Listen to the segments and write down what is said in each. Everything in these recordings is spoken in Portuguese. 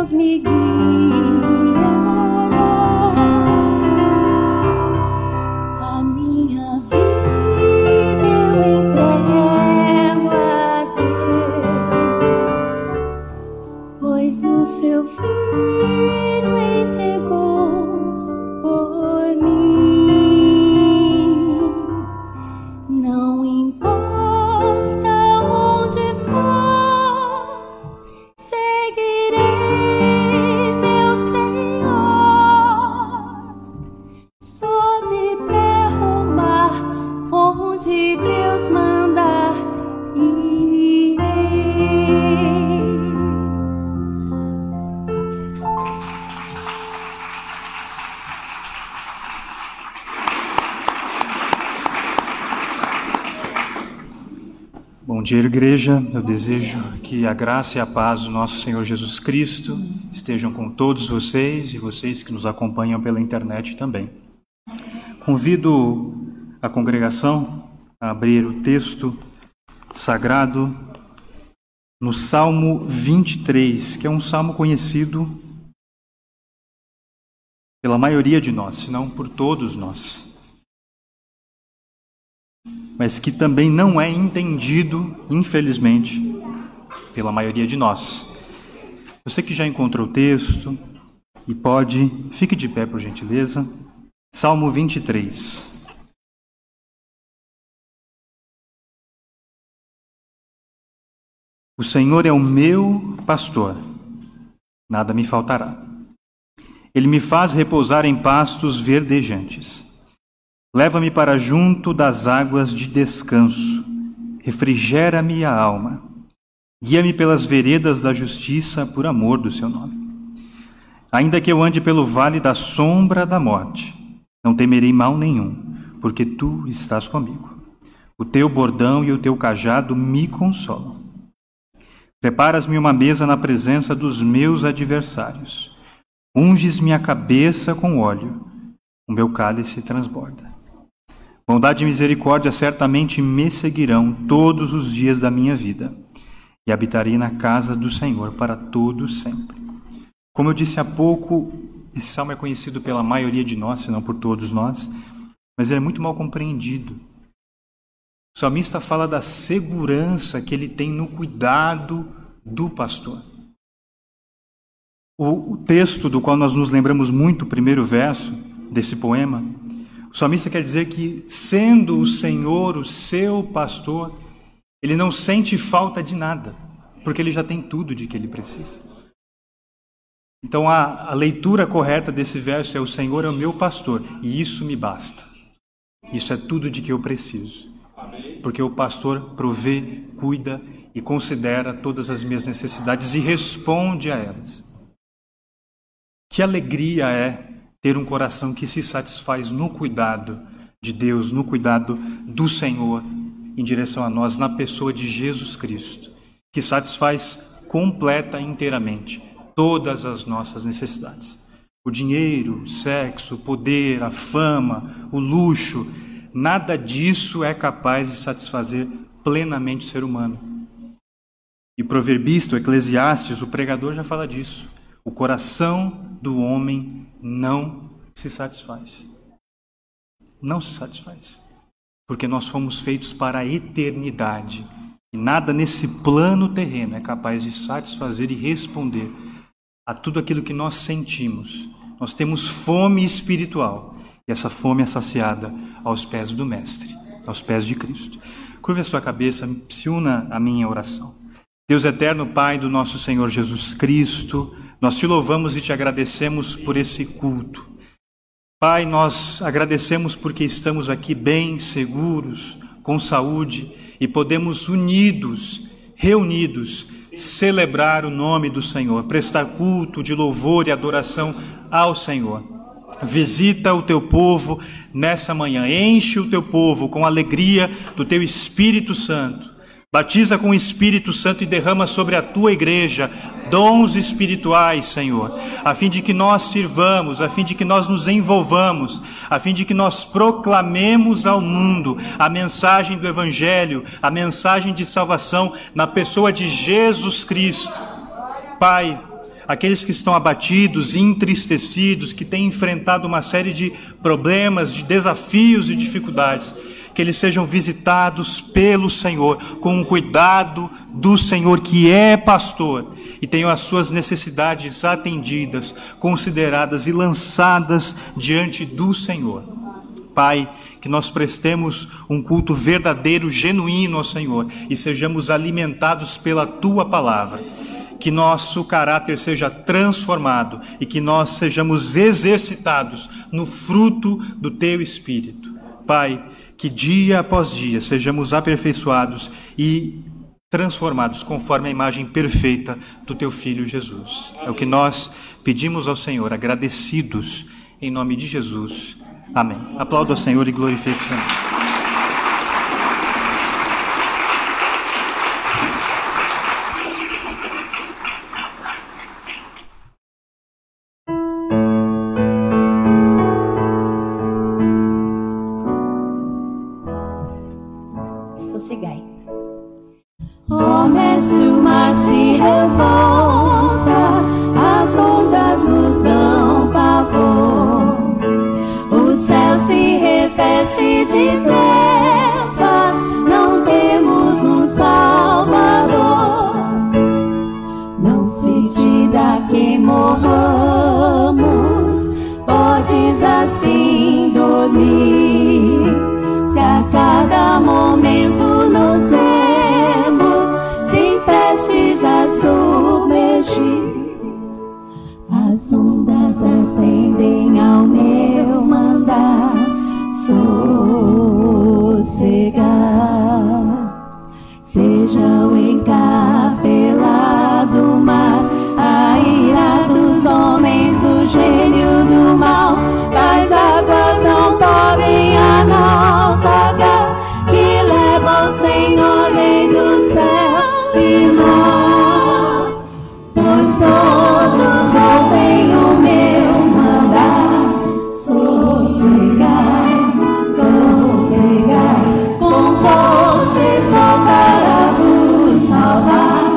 Deus me guiará, a minha vida eu entrego a Deus, pois o seu filho entregou por mim. Não importa onde for, seguirei meu Senhor, só me derramar onde Deus mandar, irei. Bom dia, igreja. Eu desejo que a graça e a paz do nosso Senhor Jesus Cristo estejam com todos vocês e vocês que nos acompanham pela internet também. Convido a congregação a abrir o texto sagrado no Salmo 23, que é um salmo conhecido pela maioria de nós, se não por todos nós, mas que também não é entendido, infelizmente, pela maioria de nós. Você que já encontrou o texto e pode, fique de pé, por gentileza. Salmo 23. O Senhor é o meu pastor, nada me faltará. Ele me faz repousar em pastos verdejantes. Leva-me para junto das águas de descanso, refrigera-me a alma, guia-me pelas veredas da justiça por amor do seu nome. Ainda que eu ande pelo vale da sombra da morte, não temerei mal nenhum, porque tu estás comigo. O teu bordão e o teu cajado me consolam. Preparas-me uma mesa na presença dos meus adversários, unges minha cabeça com óleo, o meu cálice transborda. Bondade e misericórdia certamente me seguirão todos os dias da minha vida, e habitarei na casa do Senhor para todo sempre. Como eu disse há pouco, esse salmo é conhecido pela maioria de nós, se não por todos nós, mas ele é muito mal compreendido. O salmista fala da segurança que ele tem no cuidado do pastor. O texto do qual nós nos lembramos muito, o primeiro verso desse poema, o salmista quer dizer que, sendo o Senhor o seu pastor, ele não sente falta de nada, porque ele já tem tudo de que ele precisa. Então a leitura correta desse verso é: o Senhor é o meu pastor e isso me basta. Isso é tudo de que eu preciso. Porque o pastor provê, cuida e considera todas as minhas necessidades e responde a elas. Que alegria é ter um coração que se satisfaz no cuidado de Deus, no cuidado do Senhor em direção a nós, na pessoa de Jesus Cristo, que satisfaz completa e inteiramente todas as nossas necessidades. O dinheiro, o sexo, o poder, a fama, o luxo, nada disso é capaz de satisfazer plenamente o ser humano. E Proverbista, Eclesiastes, o pregador já fala disso. O coração do homem não se satisfaz. Não se satisfaz. Porque nós fomos feitos para a eternidade. E nada nesse plano terreno é capaz de satisfazer e responder a tudo aquilo que nós sentimos. Nós temos fome espiritual. E essa fome é saciada aos pés do Mestre, aos pés de Cristo. Curva a sua cabeça, se una à minha oração. Deus eterno, Pai do nosso Senhor Jesus Cristo, nós te louvamos e te agradecemos por esse culto. Pai, nós agradecemos porque estamos aqui bem, seguros, com saúde e podemos unidos, reunidos, celebrar o nome do Senhor, prestar culto de louvor e adoração ao Senhor. Visita o teu povo nessa manhã, enche o teu povo com a alegria do teu Espírito Santo. Batiza com o Espírito Santo e derrama sobre a tua igreja dons espirituais, Senhor, a fim de que nós sirvamos, a fim de que nós nos envolvamos, a fim de que nós proclamemos ao mundo a mensagem do Evangelho, a mensagem de salvação na pessoa de Jesus Cristo. Pai, aqueles que estão abatidos, entristecidos, que têm enfrentado uma série de problemas, de desafios e dificuldades, que eles sejam visitados pelo Senhor, com o cuidado do Senhor que é pastor, e tenham as suas necessidades atendidas, consideradas e lançadas diante do Senhor. Pai, que nós prestemos um culto verdadeiro, genuíno ao Senhor, e sejamos alimentados pela Tua Palavra. Que nosso caráter seja transformado e que nós sejamos exercitados no fruto do Teu Espírito. Pai, que dia após dia sejamos aperfeiçoados e transformados conforme a imagem perfeita do Teu Filho Jesus. É o que nós pedimos ao Senhor, agradecidos em nome de Jesus. Amém. Aplauda ao Senhor e glorifique o Senhor. Sossegai. Ó mestre, o mar se revolta, as ondas nos dão pavor, o céu se reveste de trevas, não temos um salvador. Não se te dá que morramos, podes assim dormir, se a cada momento nos vemos se prestes a submergir. As ondas atendem ao meu mandar, sossegar. Seja o encapelado mar, a ira dos homens, do gênio do mal, das águas não podem a naufragar, que leva ao Senhor, rei do céu e mar. Pois todos ouvem o meu mandar, sossegai, sossegai, com você só para vos salvar,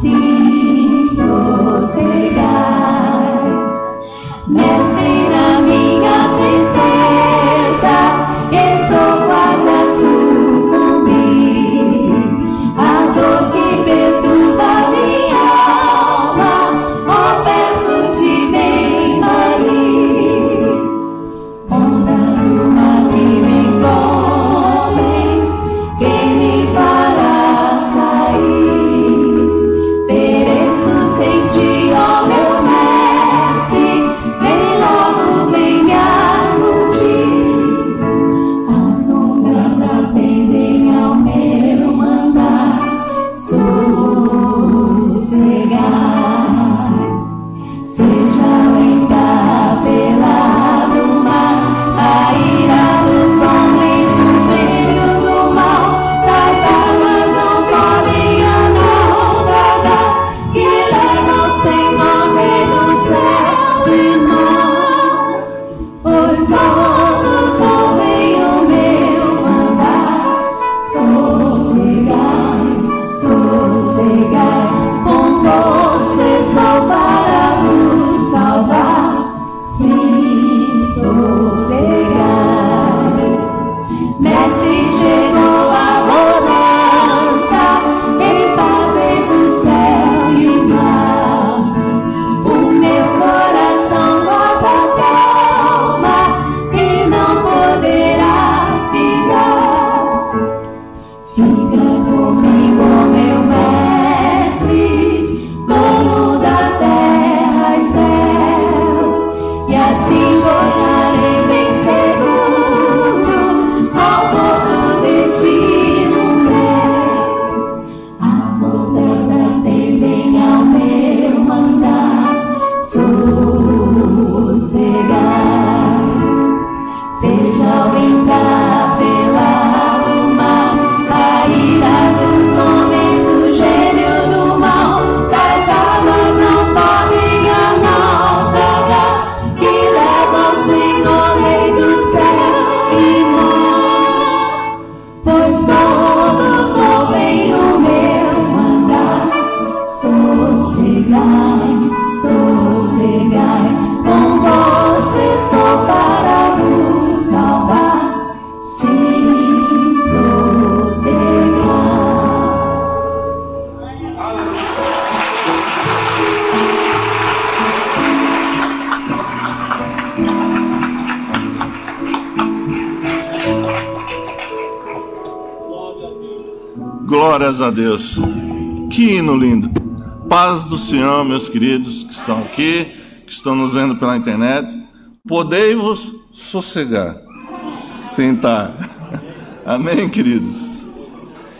sim, sossegai. Mestre, na minha tristeza, estou quase a sucumbir, a dor que perturba minha alma, ó, peço-te, vem varir. Ondas do mar que me cobrem, quem me fará sair? Pereço sem ti, ó meu mestre, vem logo, vem me acudir. As ondas atendem ao meu mandar, sossegar. Seja o encapelado mar, a ira dos homens, do gênio do mal, das águas não podem a naufragar, que leva ao Senhor, rei do céu e mar. Pois todos ouvem o meu andar, sossegai, sossegai, com você só para vos salvar, sim, sossegai. Mestre, chegou a bonança, em paz vejo o céu e o mar, o meu coração goza calma, e não poderá ficar. Fica comigo, ó meu mestre, dono da terra e céu, e assim jornarei bem seguro ao porto destino meu. As ondas atendem ao meu mandar, sossegar. Seja o encapelado mar, a ira dos homens, o gênio do mal, das águas não podem a naufragar, que leva ao Senhor, rei do céu e mar. Pois todos ouvem o meu mandar, sossegai, sossegai, Glórias a Deus. Que hino lindo. Paz do Senhor, meus queridos que estão aqui, que estão nos vendo pela internet. Podei-vos sossegar, sentar. Amém, queridos?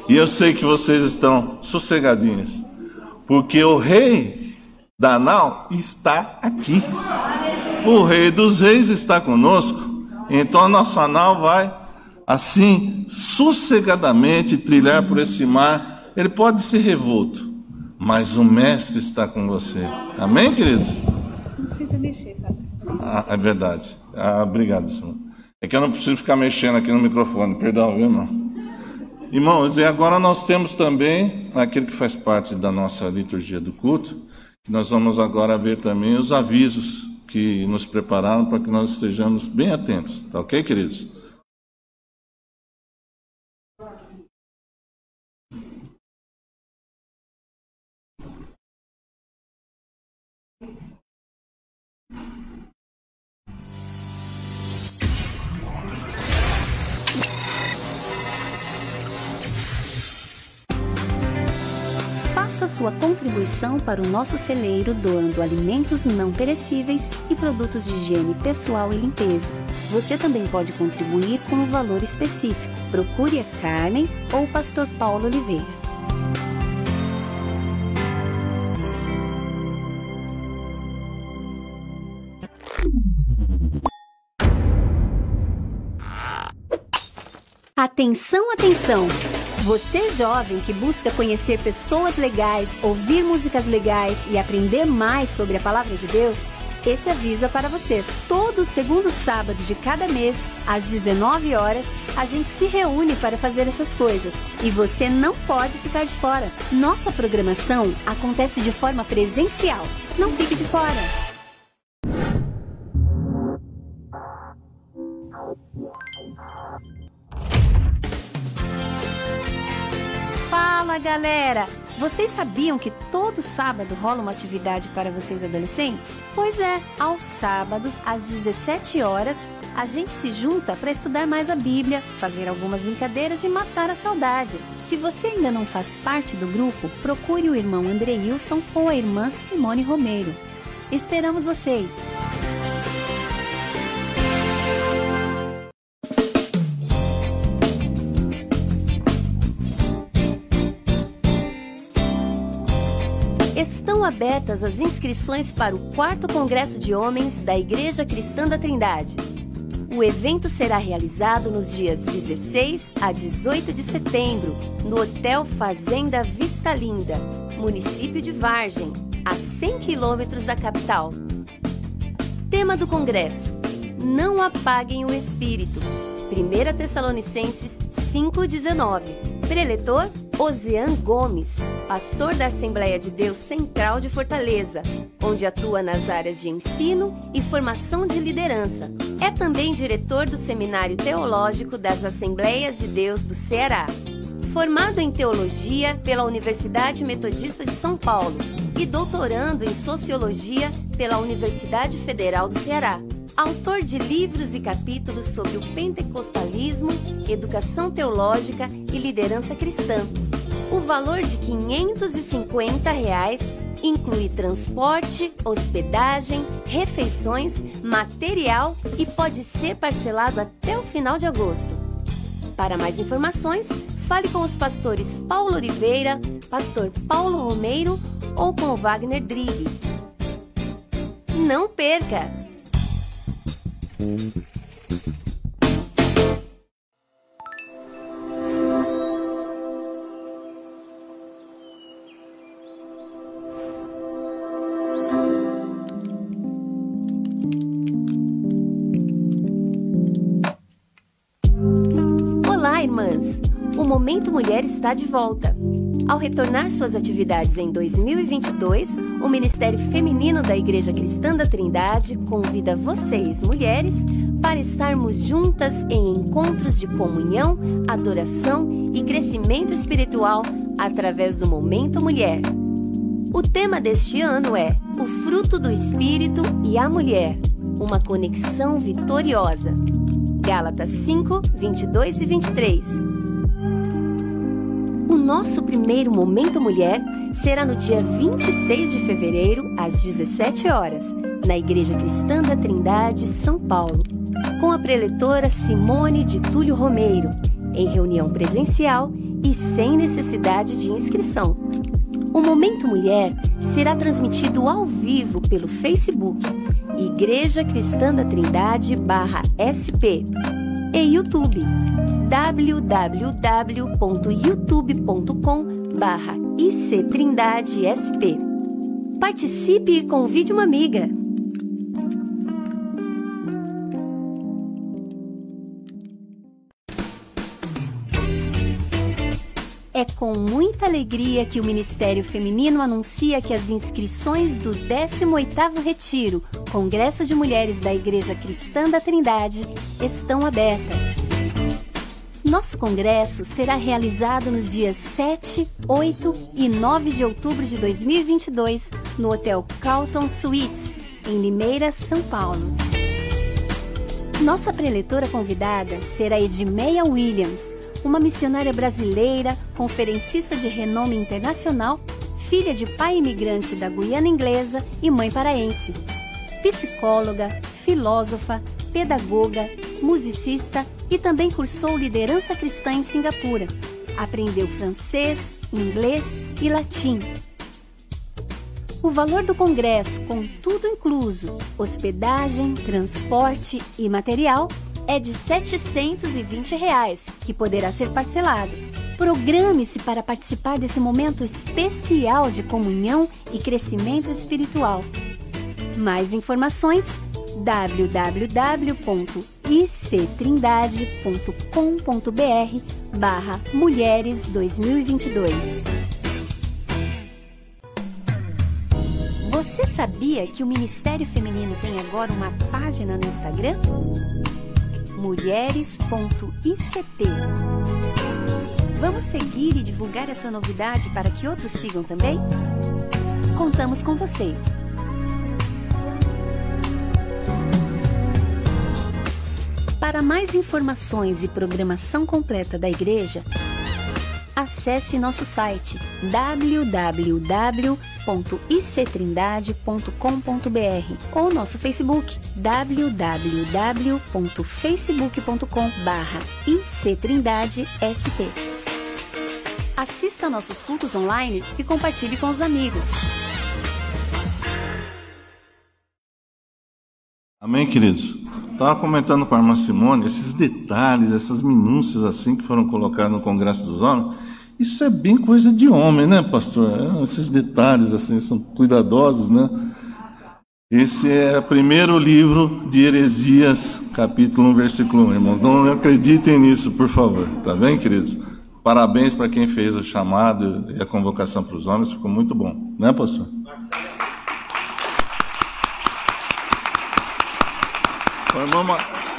E eu sei que vocês estão sossegadinhos, porque o rei da nau está aqui. O rei dos reis está conosco. Então a nossa nau vai, assim, sossegadamente trilhar por esse mar. Ele pode ser revolto, mas o mestre está com você. Amém, queridos? Não precisa mexer, tá? Ah, é verdade. Ah, obrigado, senhor. É que eu não preciso ficar mexendo aqui no microfone, perdão, viu, irmão? Irmãos, e agora nós temos também aquilo que faz parte da nossa liturgia do culto, que nós vamos agora ver também os avisos que nos prepararam para que nós estejamos bem atentos, tá ok, queridos? Faça sua contribuição para o nosso celeiro doando alimentos não perecíveis e produtos de higiene pessoal e limpeza. Você também pode contribuir com um valor específico. Procure a Carmen ou o pastor Paulo Oliveira. Atenção, atenção! Você jovem que busca conhecer pessoas legais, ouvir músicas legais e aprender mais sobre a Palavra de Deus, esse aviso é para você. Todo segundo sábado de cada mês, às 19 horas, a gente se reúne para fazer essas coisas. E você não pode ficar de fora. Nossa programação acontece de forma presencial. Não fique de fora! Fala, galera! Vocês sabiam que todo sábado rola uma atividade para vocês adolescentes? Pois é, aos sábados, às 17 horas, a gente se junta para estudar mais a Bíblia, fazer algumas brincadeiras e matar a saudade. Se você ainda não faz parte do grupo, procure o irmão André Wilson ou a irmã Simone Romero. Esperamos vocês! Estão abertas as inscrições para o 4º Congresso de Homens da Igreja Cristã da Trindade. O evento será realizado nos dias 16 a 18 de setembro, no Hotel Fazenda Vista Linda, município de Vargem, a 100 quilômetros da capital. Tema do Congresso: Não apaguem o Espírito. 1 Tessalonicenses 5,19. Preletor: Osian Gomes, pastor da Assembleia de Deus Central de Fortaleza, onde atua nas áreas de ensino e formação de liderança. É também diretor do Seminário Teológico das Assembleias de Deus do Ceará. Formado em Teologia pela Universidade Metodista de São Paulo e doutorando em Sociologia pela Universidade Federal do Ceará. Autor de livros e capítulos sobre o pentecostalismo, educação teológica e liderança cristã. O valor de R$ 550 reais inclui transporte, hospedagem, refeições, material e pode ser parcelado até o final de agosto. Para mais informações, fale com os pastores Paulo Oliveira, pastor Paulo Romeiro ou com o Wagner Drighi. Não perca! Olá, irmãs! O Momento Mulher está de volta. Ao retornar suas atividades em 2022, o Ministério Feminino da Igreja Cristã da Trindade convida vocês, mulheres, para estarmos juntas em encontros de comunhão, adoração e crescimento espiritual através do Momento Mulher. O tema deste ano é O Fruto do Espírito e a Mulher, uma conexão vitoriosa. Gálatas 5, 22 e 23. nosso primeiro Momento Mulher será no dia 26 de fevereiro, às 17 horas, na Igreja Cristã da Trindade, São Paulo, com a preletora Simone de Túlio Romeiro, em reunião presencial e sem necessidade de inscrição. O Momento Mulher será transmitido ao vivo pelo Facebook Igreja Cristã da Trindade /SP e YouTube www.youtube.com/ICTrindadeSP. Participe e convide uma amiga! É com muita alegria que o Ministério Feminino anuncia que as inscrições do 18º Retiro, Congresso de Mulheres da Igreja Cristã da Trindade, estão abertas. Nosso congresso será realizado nos dias 7, 8 e 9 de outubro de 2022, no Hotel Carlton Suites, em Limeira, São Paulo. Nossa preletora convidada será Edimeia Williams, uma missionária brasileira, conferencista de renome internacional, filha de pai imigrante da Guiana Inglesa e mãe paraense, psicóloga, filósofa, pedagoga, musicista e também cursou liderança cristã em Singapura. Aprendeu francês, inglês e latim. O valor do congresso, com tudo incluso, hospedagem, transporte e material, é de R$ 720, que poderá ser parcelado. Programe-se para participar desse momento especial de comunhão e crescimento espiritual. Mais informações: www.ictrindade.com.br /mulheres2022. Você sabia que o Ministério Feminino tem agora uma página no Instagram? Mulheres.ict. Vamos seguir e divulgar essa novidade para que outros sigam também? Contamos com vocês! Para mais informações e programação completa da igreja, acesse nosso site www.ictrindade.com.br ou nosso Facebook www.facebook.com/ictrindadesp. Assista nossos cultos online e compartilhe com os amigos. Amém, queridos? Estava comentando com a irmã Simone esses detalhes, essas minúcias assim que foram colocadas no Congresso dos Homens. Isso é bem coisa de homem, né, pastor? Esses detalhes assim são cuidadosos, né? Esse é o primeiro livro de Heresias, capítulo 1, versículo 1. Irmãos, não acreditem nisso, por favor. Tá bem, queridos? Parabéns para quem fez o chamado e a convocação para os homens. Ficou muito bom, né, pastor? O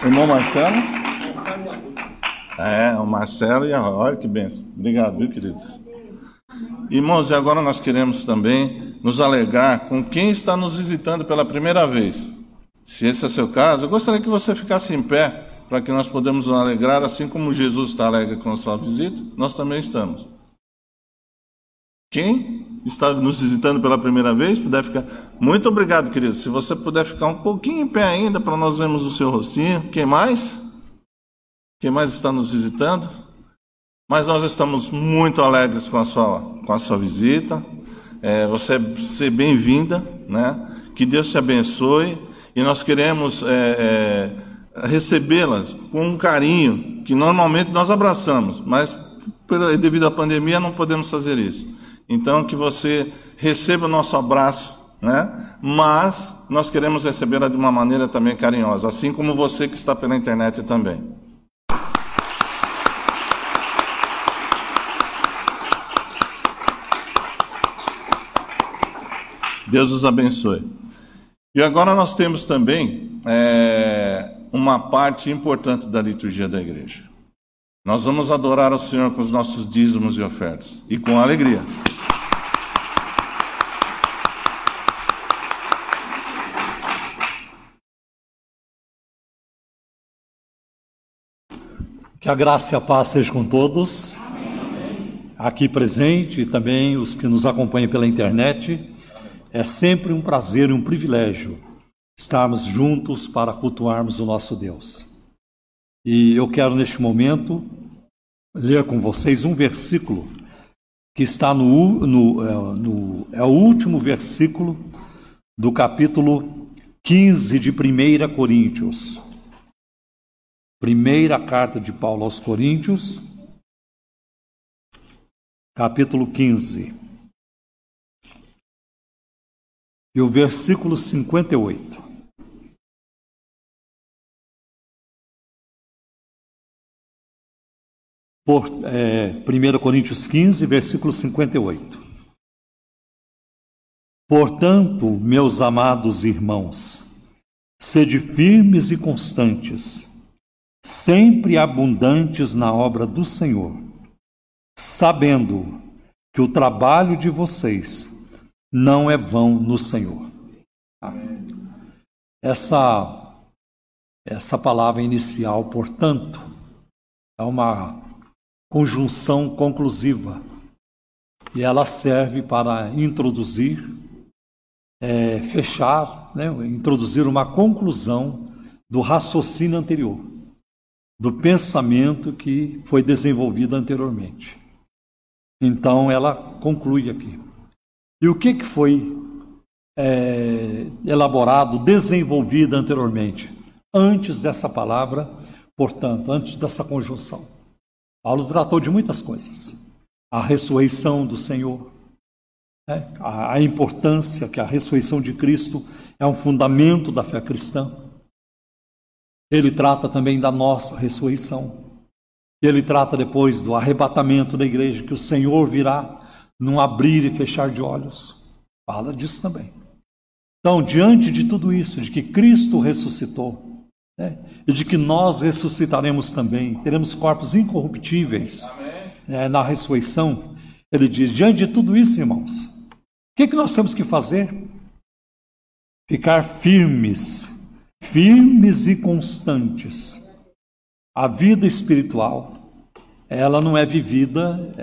irmão Marcelo? É, o Marcelo e a Rosa. Olha que bênção. Obrigado, viu, queridos? Irmãos, e agora nós queremos também nos alegrar com quem está nos visitando pela primeira vez. Se esse é seu caso, eu gostaria que você ficasse em pé, para que nós podemos nos alegrar, assim como Jesus está alegre com a sua visita, nós também estamos. Quem está nos visitando pela primeira vez, puder ficar... Muito obrigado, querido. Se você puder ficar um pouquinho em pé ainda, para nós vermos o seu rostinho. Quem mais? Quem mais está nos visitando? Mas nós estamos muito alegres com a sua visita. Você é bem-vinda, né? Que Deus te abençoe. E nós queremos recebê-las com um carinho que normalmente nós abraçamos, mas devido à pandemia não podemos fazer isso. Então, que você receba o nosso abraço, né? Mas nós queremos recebê-la de uma maneira também carinhosa, assim como você que está pela internet também. Deus os abençoe. E agora nós temos também uma parte importante da liturgia da igreja. Nós vamos adorar ao Senhor com os nossos dízimos e ofertas, e com alegria. Que a graça e a paz sejam com todos. Amém. aqui presente e também os que nos acompanham pela internet. É sempre um prazer e um privilégio estarmos juntos para cultuarmos o nosso Deus. E eu quero neste momento ler com vocês um versículo que está é o último versículo do capítulo 15 de 1 Coríntios. Primeira carta de Paulo aos Coríntios, capítulo 15. E o versículo 58. Por, 1 Coríntios 15, versículo 58. Portanto, meus amados irmãos, sede firmes e constantes, sempre abundantes na obra do Senhor, sabendo que o trabalho de vocês não é vão no Senhor. Essa palavra inicial, portanto, é uma conjunção conclusiva e ela serve para introduzir, fechar, né, introduzir uma conclusão do raciocínio anterior, do pensamento que foi desenvolvido anteriormente. Então ela conclui aqui. E o que foi elaborado, desenvolvido anteriormente? Antes dessa palavra, portanto, antes dessa conjunção. Paulo tratou de muitas coisas. A ressurreição do Senhor, né? A importância que a ressurreição de Cristo é um fundamento da fé cristã. Ele trata também da nossa ressurreição. Ele trata depois do arrebatamento da igreja, que o Senhor virá num abrir e fechar de olhos. Fala disso também. Então, diante de tudo isso, de que Cristo ressuscitou, né, e de que nós ressuscitaremos também, teremos corpos incorruptíveis, né, na ressurreição, ele diz, diante de tudo isso, irmãos, o que, que nós temos que fazer? Ficar firmes, firmes e constantes. A vida espiritual, ela não é vivida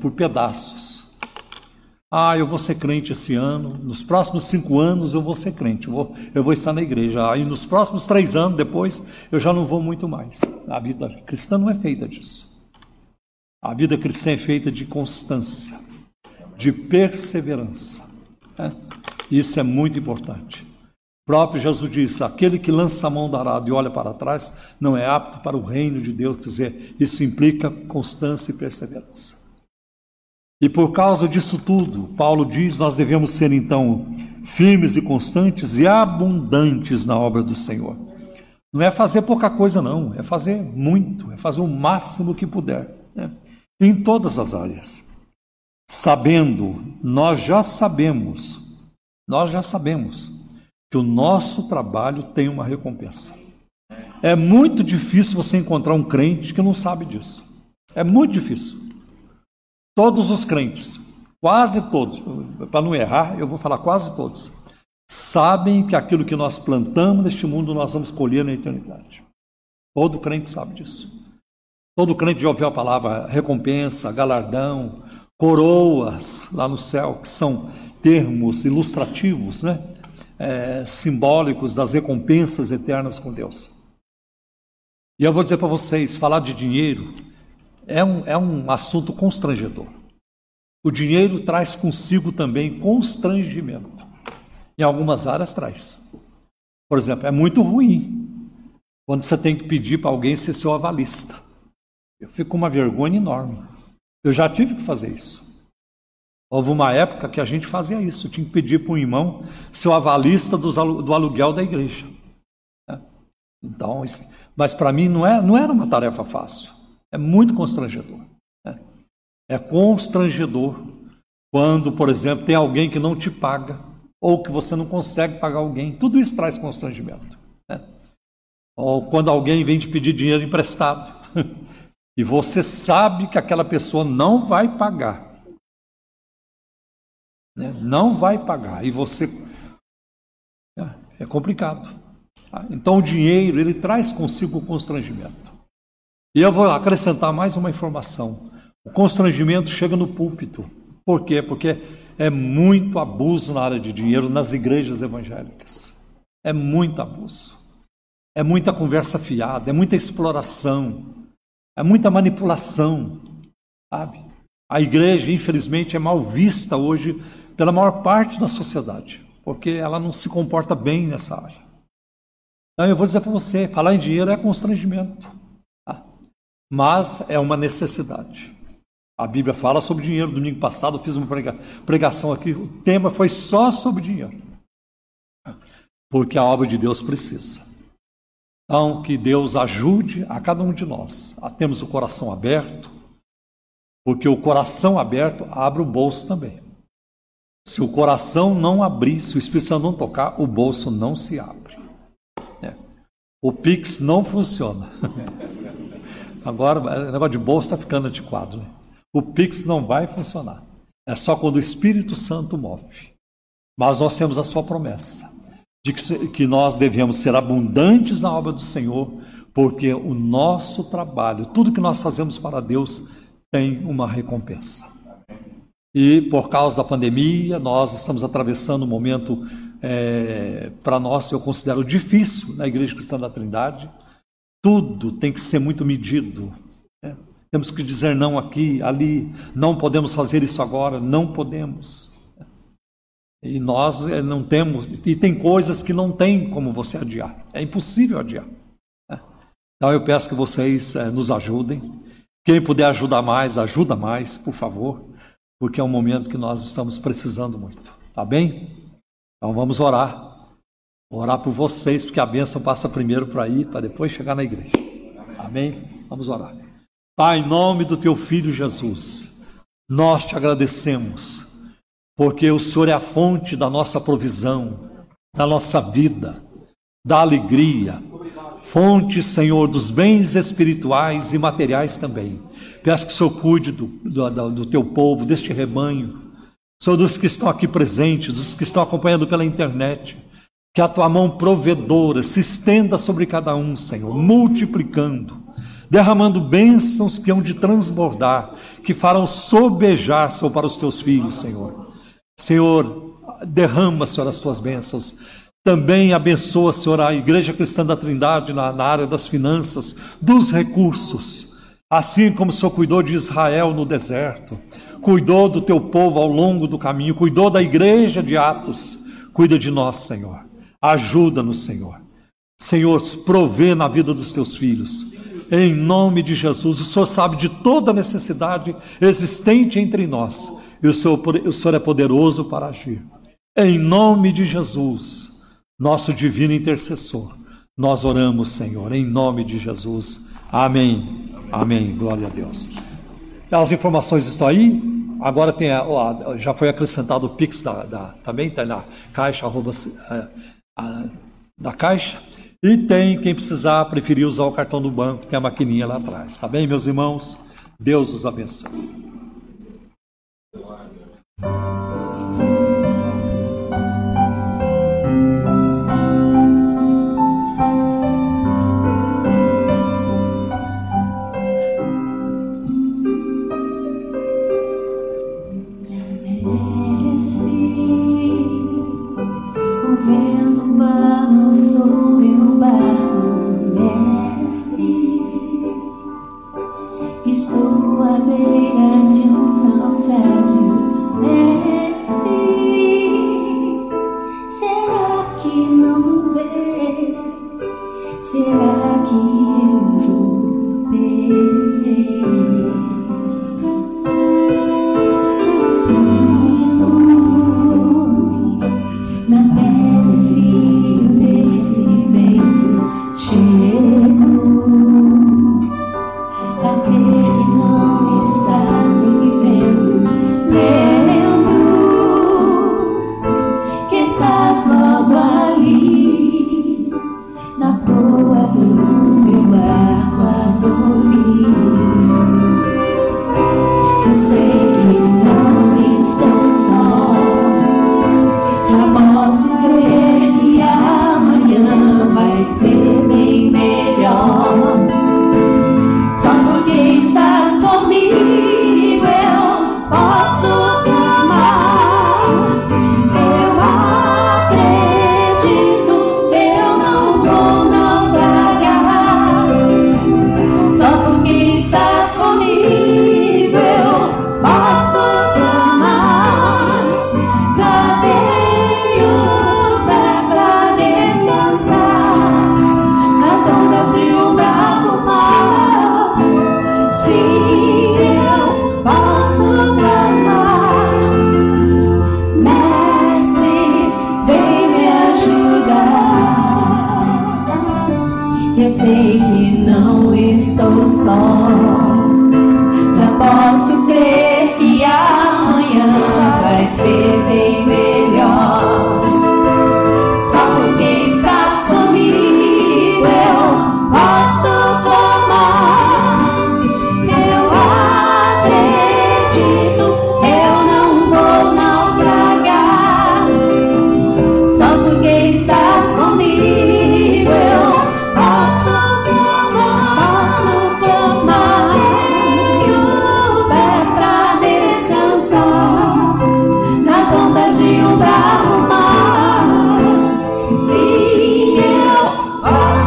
por pedaços. Ah, eu vou ser crente esse ano, nos próximos 5 anos eu vou ser crente, eu vou estar na igreja. Aí nos próximos 3 anos depois eu já não vou muito mais. A vida cristã não é feita disso. A vida cristã é feita de constância, de perseverança, né? Isso é muito importante. O próprio Jesus disse, aquele que lança a mão do arado e olha para trás, não é apto para o reino de Deus. Quer dizer, isso implica constância e perseverança. E por causa disso tudo, Paulo diz, nós devemos ser então firmes e constantes e abundantes na obra do Senhor. Não é fazer pouca coisa não, é fazer muito, é fazer o máximo que puder, né? Em todas as áreas. Sabendo, nós já sabemos, que o nosso trabalho tem uma recompensa. É muito difícil você encontrar um crente que não sabe disso. É muito difícil. Todos os crentes, quase todos, para não errar, eu vou falar quase todos, sabem que aquilo que nós plantamos neste mundo nós vamos colher na eternidade. Todo crente sabe disso. Todo crente já ouviu a palavra recompensa, galardão, coroas lá no céu, que são termos ilustrativos, né? Simbólicos das recompensas eternas com Deus. E eu vou dizer para vocês, falar de dinheiro é um assunto constrangedor. O dinheiro traz consigo também constrangimento. Em algumas áreas traz. Por exemplo, é muito ruim quando você tem que pedir para alguém ser seu avalista. Eu fico com uma vergonha enorme. Eu já tive que fazer isso. Houve uma época que a gente fazia isso, tinha que pedir para um irmão ser o avalista do aluguel da igreja. Então, mas para mim não era uma tarefa fácil, é muito constrangedor. É constrangedor quando, por exemplo, tem alguém que não te paga ou que você não consegue pagar alguém, tudo isso traz constrangimento. Ou quando alguém vem te pedir dinheiro emprestado e você sabe que aquela pessoa não vai pagar. Não vai pagar e você... É complicado. Então o dinheiro, ele traz consigo o constrangimento. E eu vou acrescentar mais uma informação. O O constrangimento chega no púlpito. Por quê? Porque é muito abuso na área de dinheiro nas igrejas evangélicas. É muito abuso. É muita conversa fiada, é muita exploração, é muita manipulação, sabe? A igreja, infelizmente, é mal vista hoje pela maior parte da sociedade, porque ela não se comporta bem nessa área. Então, eu vou dizer para você, falar em dinheiro é constrangimento, tá? Mas é uma necessidade. A Bíblia fala sobre dinheiro. Domingo passado eu fiz uma pregação aqui, o tema foi só sobre dinheiro, porque a obra de Deus precisa. Então, que Deus ajude a cada um de nós a termos o coração aberto, porque o coração aberto abre o bolso também. Se o coração não abrir, se o Espírito Santo não tocar, o bolso não se abre. É. O Pix não funciona. Agora, o negócio de bolso está ficando antiquado, né? O Pix não vai funcionar. É só quando o Espírito Santo move. Mas nós temos a sua promessa de que nós devemos ser abundantes na obra do Senhor, porque o nosso trabalho, tudo que nós fazemos para Deus, tem uma recompensa. E por causa da pandemia, nós estamos atravessando um momento, para nós, eu considero difícil na Igreja Cristã da Trindade. Tudo tem que ser muito medido, né? Temos que dizer não aqui, ali, não podemos fazer isso agora, não podemos. E nós não temos, e tem coisas que não tem como você adiar, é impossível adiar, né? Então eu peço que vocês nos ajudem. Quem puder ajudar mais, ajuda mais, por favor, porque é um momento que nós estamos precisando muito, tá bem? Então vamos orar por vocês, porque a bênção passa primeiro para ir, para depois chegar na igreja, amém? Vamos orar. Pai, em nome do teu filho Jesus, nós te agradecemos, porque o Senhor é a fonte da nossa provisão, da nossa vida, da alegria, fonte, Senhor, dos bens espirituais e materiais também. Peço que o Senhor cuide do teu povo, deste rebanho, Senhor, dos que estão aqui presentes, dos que estão acompanhando pela internet. Que a tua mão provedora se estenda sobre cada um, Senhor, multiplicando, derramando bênçãos que hão de transbordar, que farão sobejar, Senhor, para os teus filhos, Senhor. Senhor, derrama, Senhor, as tuas bênçãos. Também abençoa, Senhor, a Igreja Cristã da Trindade na área das finanças, dos recursos. Assim como o Senhor cuidou de Israel no deserto, cuidou do teu povo ao longo do caminho, cuidou da igreja de Atos, cuida de nós, Senhor. Ajuda-nos, Senhor. Senhor, provê na vida dos teus filhos. Em nome de Jesus, o Senhor sabe de toda necessidade existente entre nós. E o Senhor é poderoso para agir. Em nome de Jesus, nosso divino intercessor, nós oramos, Senhor, em nome de Jesus. Amém. Amém. Glória a Deus. As informações estão aí. Agora tem já foi acrescentado o Pix também está na Caixa, da Caixa. E tem quem precisar, preferir usar o cartão do banco, tem a maquininha lá atrás. Tá bem, meus irmãos? Deus os abençoe. Estás logo ali, sei que não estou só. Já posso crer que amanhã vai ser bem melhor. Só porque estás comigo eu posso clamar. Eu acredito, eu não vou naufragar. Só porque estás comigo eu posso clamar. Tenho fé pra descansar nas ondas de um bravo mar. Sim, eu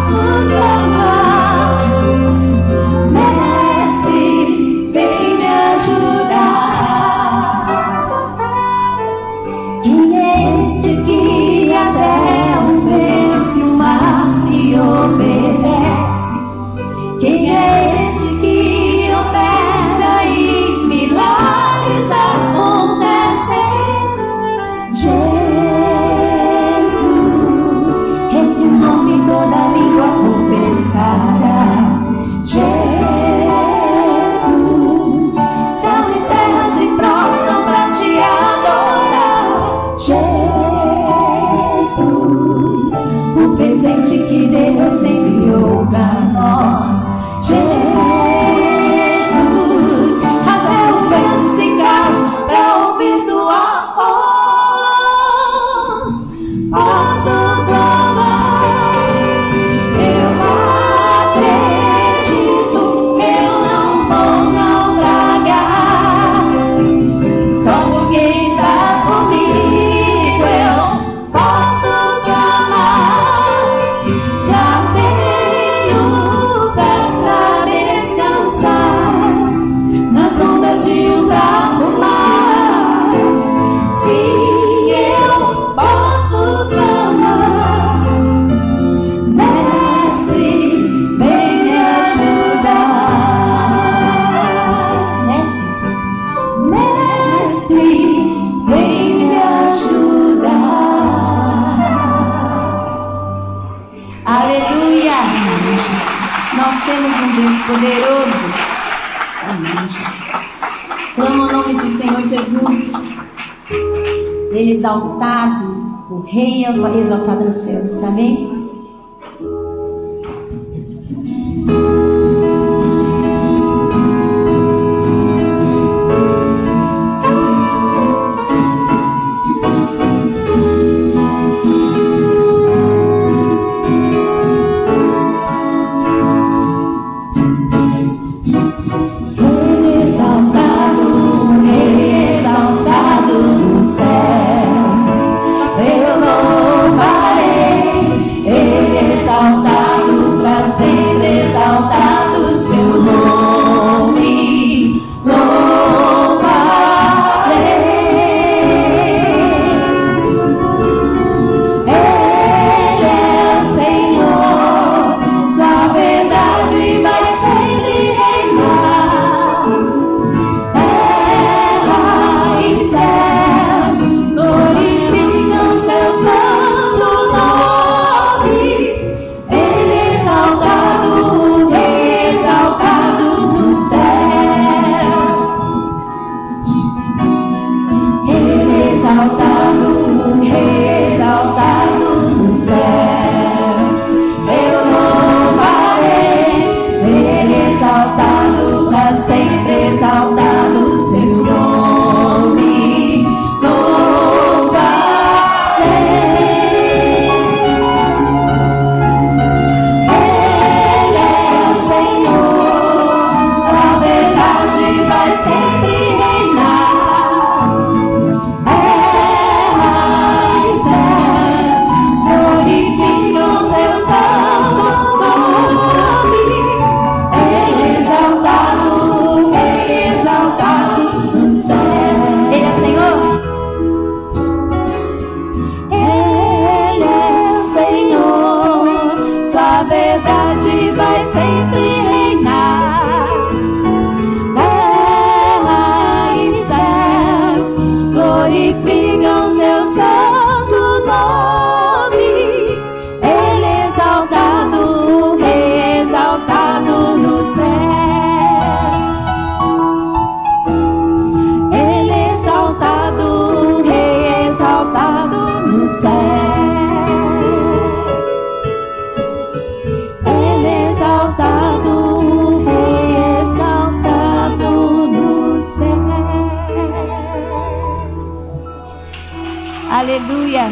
posso clamar. Mestre, vem me ajudar. Quem é este que até o vento e o mar lhe obedece? Quem é este que opera e milagres acontecem? Jesus, esse nome toda língua confessará. Jesus, céus e terra se prostram pra te adorar. Jesus, o presente que Deus enviou pra nós. Jesus, as mãos grandes ficaram pra ouvir tua voz. Posso clamar, eu acredito, eu não vou naufragar. Só porque estás comigo eu posso clamar. Já tenho fé pra descansar nas ondas de um bravo mar. Sim, eu posso clamar. Mestre, vem me ajudar. Mestre, vem me ajudar. Aleluia! Nós temos um Deus poderoso. Amém, Jesus. Clama o nome do Senhor Jesus. Ele exaltado, o Rei exaltado nos céus. Amém? Rei exaltado, Rei exaltado nos céus, eu louvarei, Aleluia.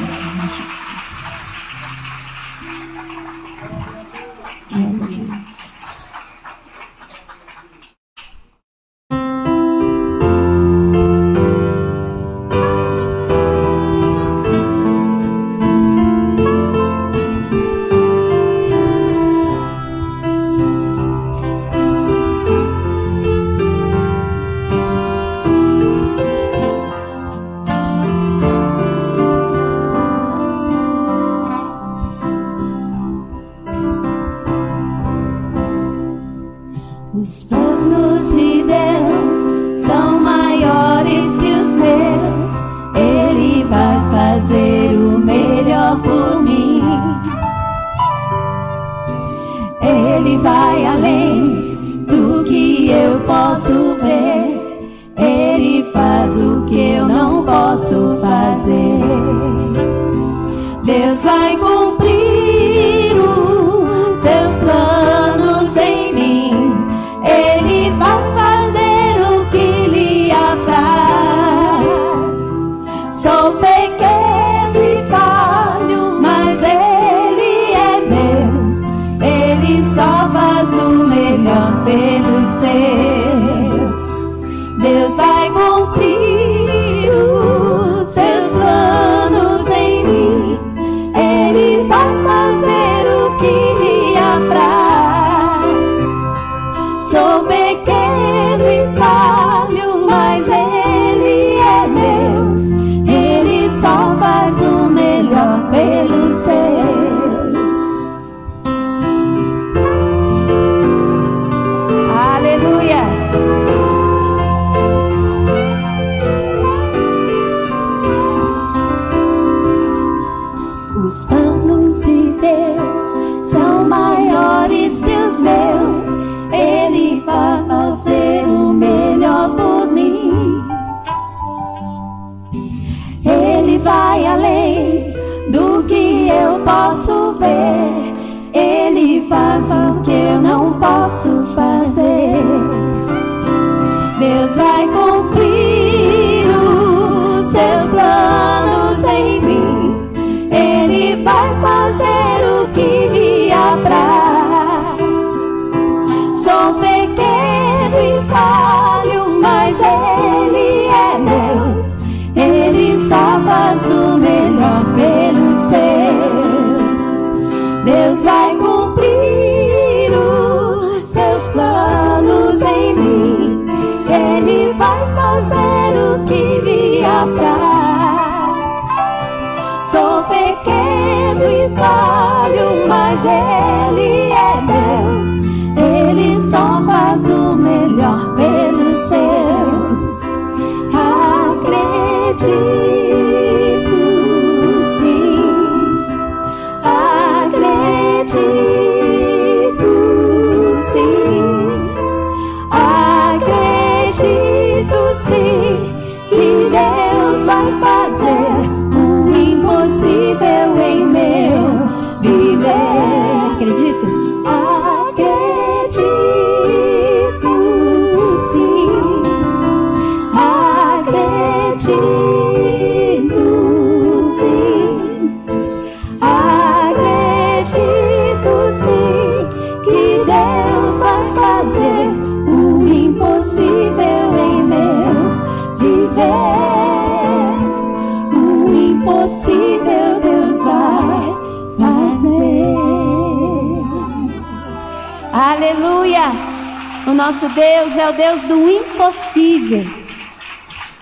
Nosso Deus é o Deus do impossível.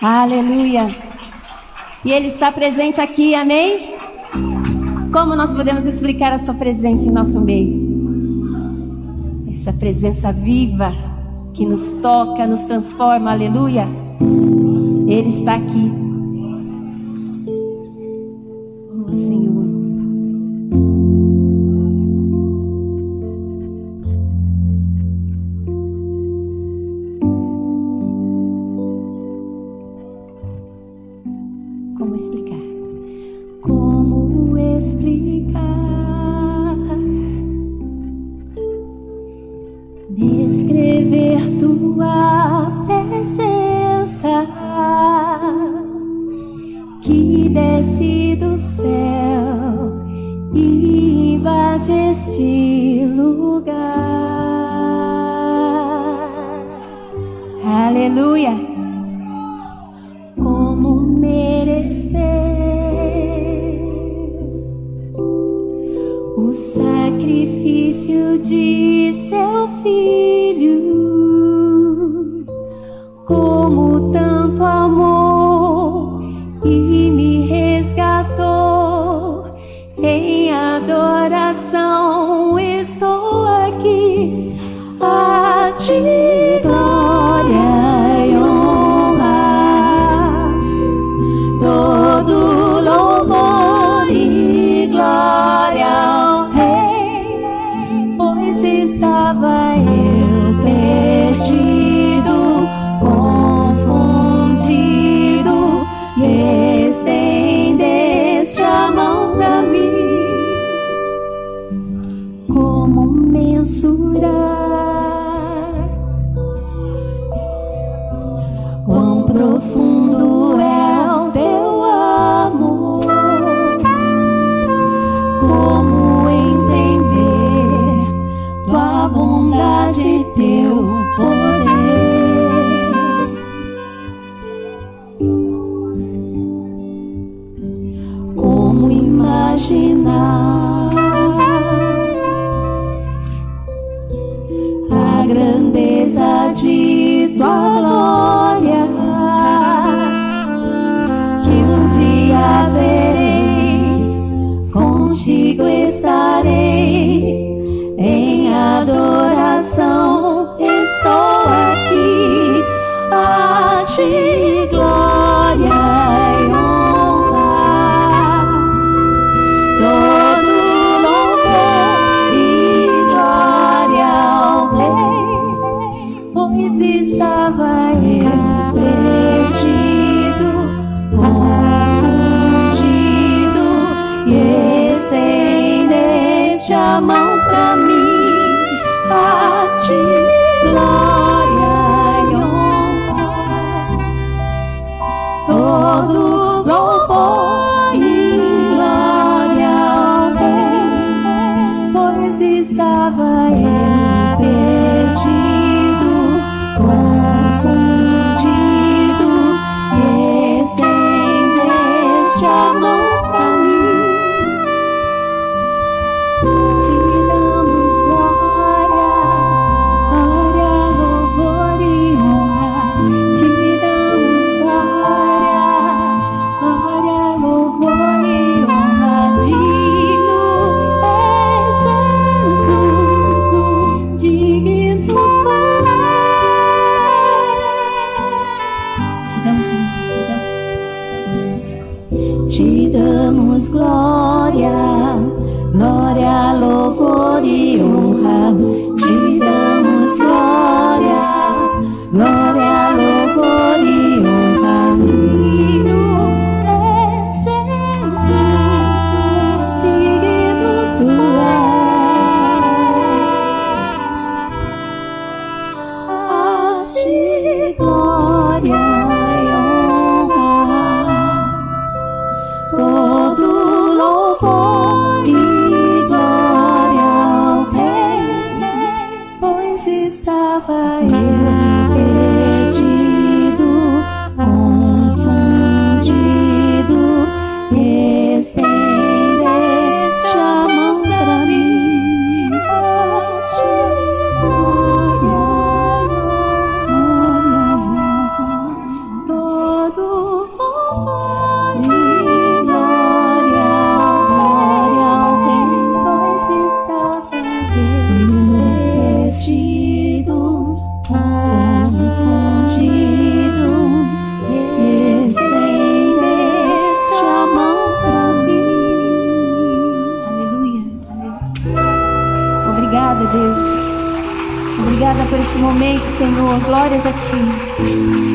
Aleluia. E Ele está presente aqui, amém? Como nós podemos explicar a sua presença em nosso meio? Essa presença viva que nos toca, nos transforma, aleluia. Ele está aqui. Como explicar? Como invade este lugar. Aleluia. Como merecer o sacrifício de seu filho, como tanto amor e me resgatou. Em adoração estou aqui a te glória e honra, todo louvor e glória ao Rei, pois estava eu perdido, confundido, e estendeste a mão pra mim. Quão profundo é o teu amor, como entender tua bondade e teu poder, como imaginar de tua glória, que um dia verei, contigo estarei, em adoração estou aqui a ti glória. A mão pra mim, a ti glória e honra, todo louvor e glória ao Rei, pois estava eu perdido, confundido, e estendeste a mão. Glória, glória, louvor e honra, te damos glória, glória, louvor e honra, digno é Jesus, digno tu és, a ti glória. Momento, Senhor, glórias a Ti,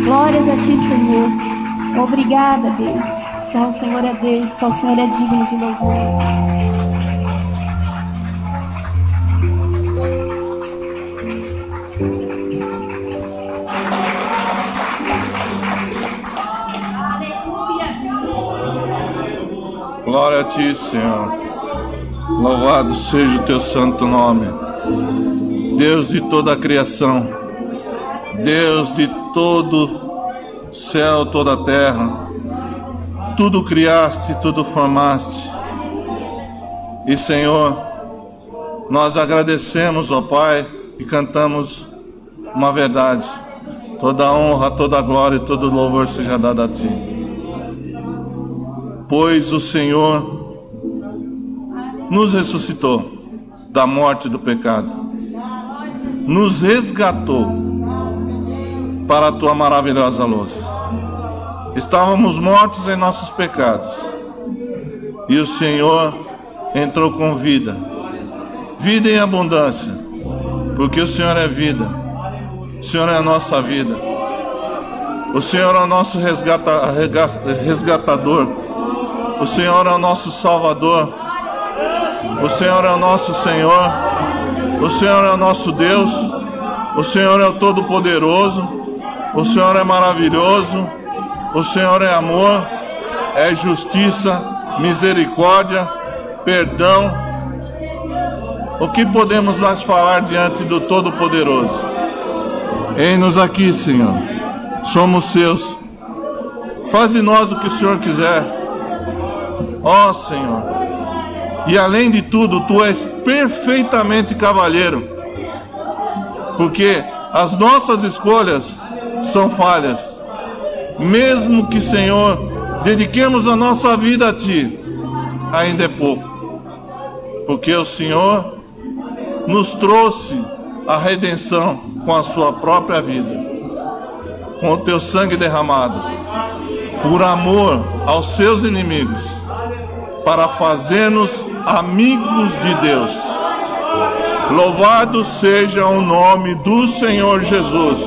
glórias a Ti, Senhor. Obrigada, Deus. Só o Senhor é Deus, só o Senhor é digno de louvor. Aleluia. Glória a Ti, Senhor. Louvado seja o teu santo nome, Deus de toda a criação, Deus de todo céu, toda a terra. Tudo criaste, tudo formaste. E Senhor, nós agradecemos, ó Pai, e cantamos uma verdade: toda honra, toda glória e todo louvor seja dado a Ti. Pois o Senhor nos ressuscitou da morte e do pecado, nos resgatou para a Tua maravilhosa luz. Estávamos mortos em nossos pecados e o Senhor entrou com vida, vida em abundância, porque o Senhor é vida, o Senhor é a nossa vida, o Senhor é o nosso resgatador, o Senhor é o nosso Salvador, o Senhor é o nosso Senhor, o Senhor é o nosso Deus, o Senhor é o Todo-Poderoso, o Senhor é maravilhoso. O Senhor é amor, é justiça, misericórdia, perdão. O que podemos nós falar diante do Todo-Poderoso? Eis-nos aqui, Senhor. Somos seus. Faz de nós o que o Senhor quiser. Ó Senhor. E além de tudo, Tu és perfeitamente cavalheiro. Porque as nossas escolhas são falhas. Mesmo que, Senhor, dediquemos a nossa vida a Ti, ainda é pouco, porque o Senhor nos trouxe a redenção com a Sua própria vida, com o Teu sangue derramado, por amor aos Seus inimigos, para fazer-nos amigos de Deus. Louvado seja o nome do Senhor Jesus,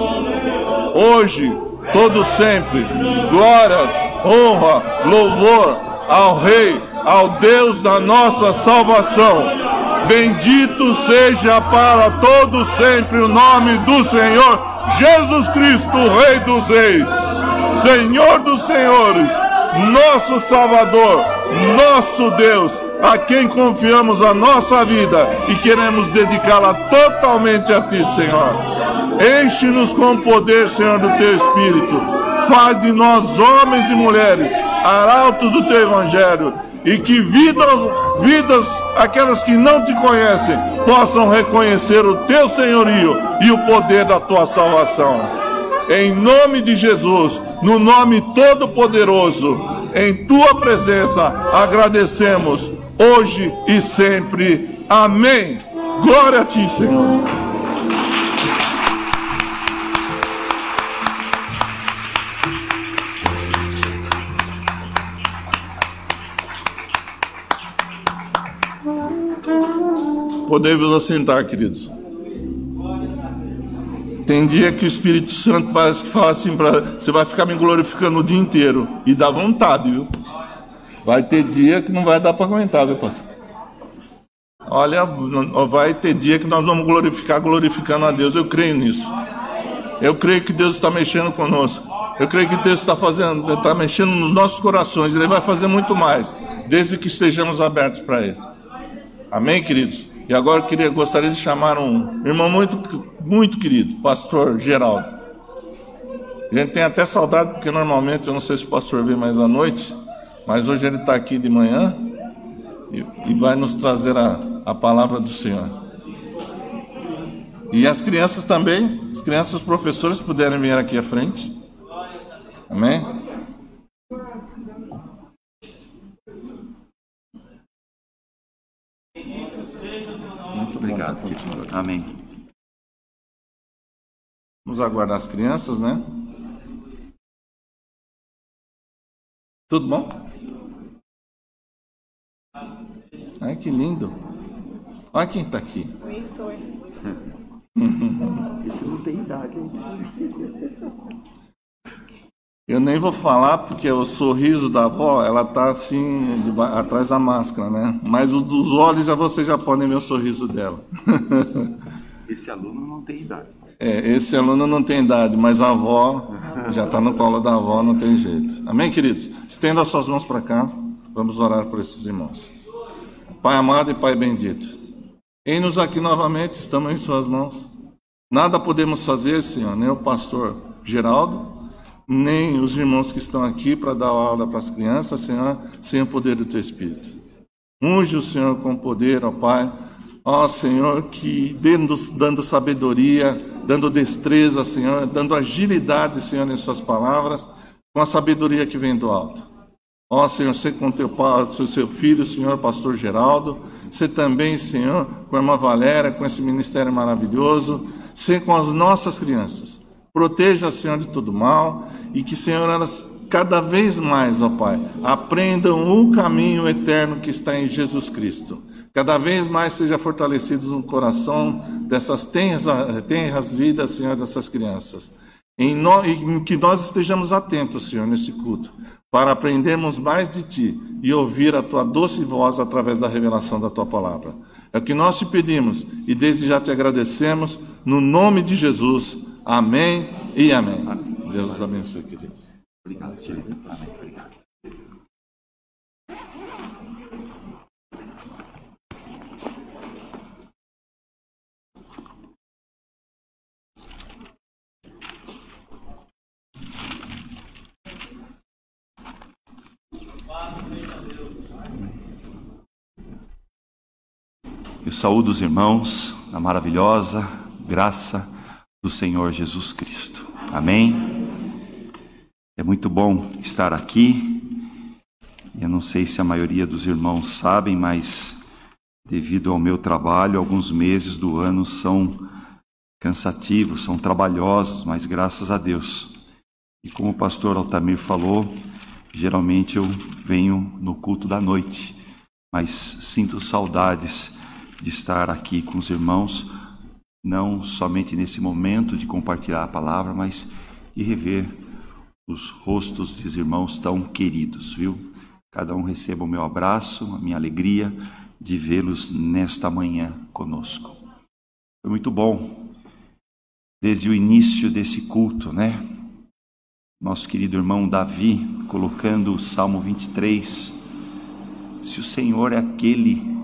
hoje, todo sempre, glórias, honra, louvor ao Rei, ao Deus da nossa salvação. Bendito seja para todo sempre o nome do Senhor Jesus Cristo, Rei dos Reis, Senhor dos Senhores, nosso Salvador, nosso Deus, a quem confiamos a nossa vida e queremos dedicá-la totalmente a Ti, Senhor. Enche-nos com o poder, Senhor, do Teu Espírito. Faz de nós homens e mulheres, arautos do Teu Evangelho, e que vidas, aquelas que não Te conhecem, possam reconhecer o Teu senhorio e o poder da Tua salvação. Em nome de Jesus, no nome Todo-Poderoso, em Tua presença, agradecemos, hoje e sempre. Amém. Glória a Ti, Senhor. Podemos assentar, queridos. Tem dia que o Espírito Santo parece que fala assim para você: vai ficar me glorificando o dia inteiro. E dá vontade, viu? Vai ter dia que não vai dar para aguentar, viu, pastor? Olha, vai ter dia que nós vamos glorificando a Deus. Eu creio nisso. Eu creio que Deus está mexendo conosco. Eu creio que Deus está mexendo nos nossos corações. Ele vai fazer muito mais, desde que estejamos abertos para Ele. Amém, queridos? E agora eu gostaria de chamar um irmão muito, muito querido, pastor Geraldo. A gente tem até saudade, porque normalmente, eu não sei se o pastor vem mais à noite, mas hoje ele está aqui de manhã e vai nos trazer a palavra do Senhor. E as crianças também, as crianças e os professores puderem vir aqui à frente. Amém? Obrigado, querido. Amém. Vamos aguardar as crianças, né? Tudo bom? Ai, que lindo. Olha quem está aqui. Esse não tem idade, hein? Eu nem vou falar, porque o sorriso da avó, ela tá assim, atrás da máscara, né? Mas os dos olhos, vocês já podem ver o sorriso dela. Esse aluno não tem idade. Esse aluno não tem idade, mas a avó já está no colo da avó, não tem jeito. Amém, queridos? Estenda as suas mãos para cá, vamos orar por esses irmãos. Pai amado e Pai bendito, eis-nos aqui novamente, estamos em suas mãos. Nada podemos fazer, Senhor, nem o pastor Geraldo, nem os irmãos que estão aqui para dar aula para as crianças, Senhor, sem o poder do Teu Espírito. Unge o Senhor com poder, ó Pai, ó Senhor, que dando sabedoria, dando destreza, Senhor, dando agilidade, Senhor, em suas palavras, com a sabedoria que vem do alto. Ó Senhor, sê com Teu pai, seu filho, Senhor, pastor Geraldo, sê também, Senhor, com a irmã Valera, com esse ministério maravilhoso, sê com as nossas crianças. Proteja, Senhor, de todo mal e que, Senhor, elas cada vez mais, ó Pai, aprendam o caminho eterno que está em Jesus Cristo. Cada vez mais seja fortalecido no coração dessas tenras vidas, Senhor, dessas crianças. Em que nós estejamos atentos, Senhor, nesse culto, para aprendermos mais de Ti e ouvir a Tua doce voz através da revelação da Tua palavra. É o que nós Te pedimos e desde já Te agradecemos, no nome de Jesus. Amém e amém. Amém. Deus abençoe, queridos. Obrigado, Senhor. Amém. Obrigado. Eu saúdo os irmãos na maravilhosa graça do Senhor Jesus Cristo. Amém. É muito bom estar aqui. Eu não sei se a maioria dos irmãos sabem, mas devido ao meu trabalho, alguns meses do ano são cansativos, são trabalhosos, mas graças a Deus. E como o pastor Altamir falou, geralmente eu venho no culto da noite, mas sinto saudades de estar aqui com os irmãos, não somente nesse momento de compartilhar a palavra, mas de rever os rostos dos irmãos tão queridos, viu? Cada um receba o meu abraço, a minha alegria de vê-los nesta manhã conosco. Foi muito bom, desde o início desse culto, né? Nosso querido irmão Davi, colocando o Salmo 23. Se o Senhor é aquele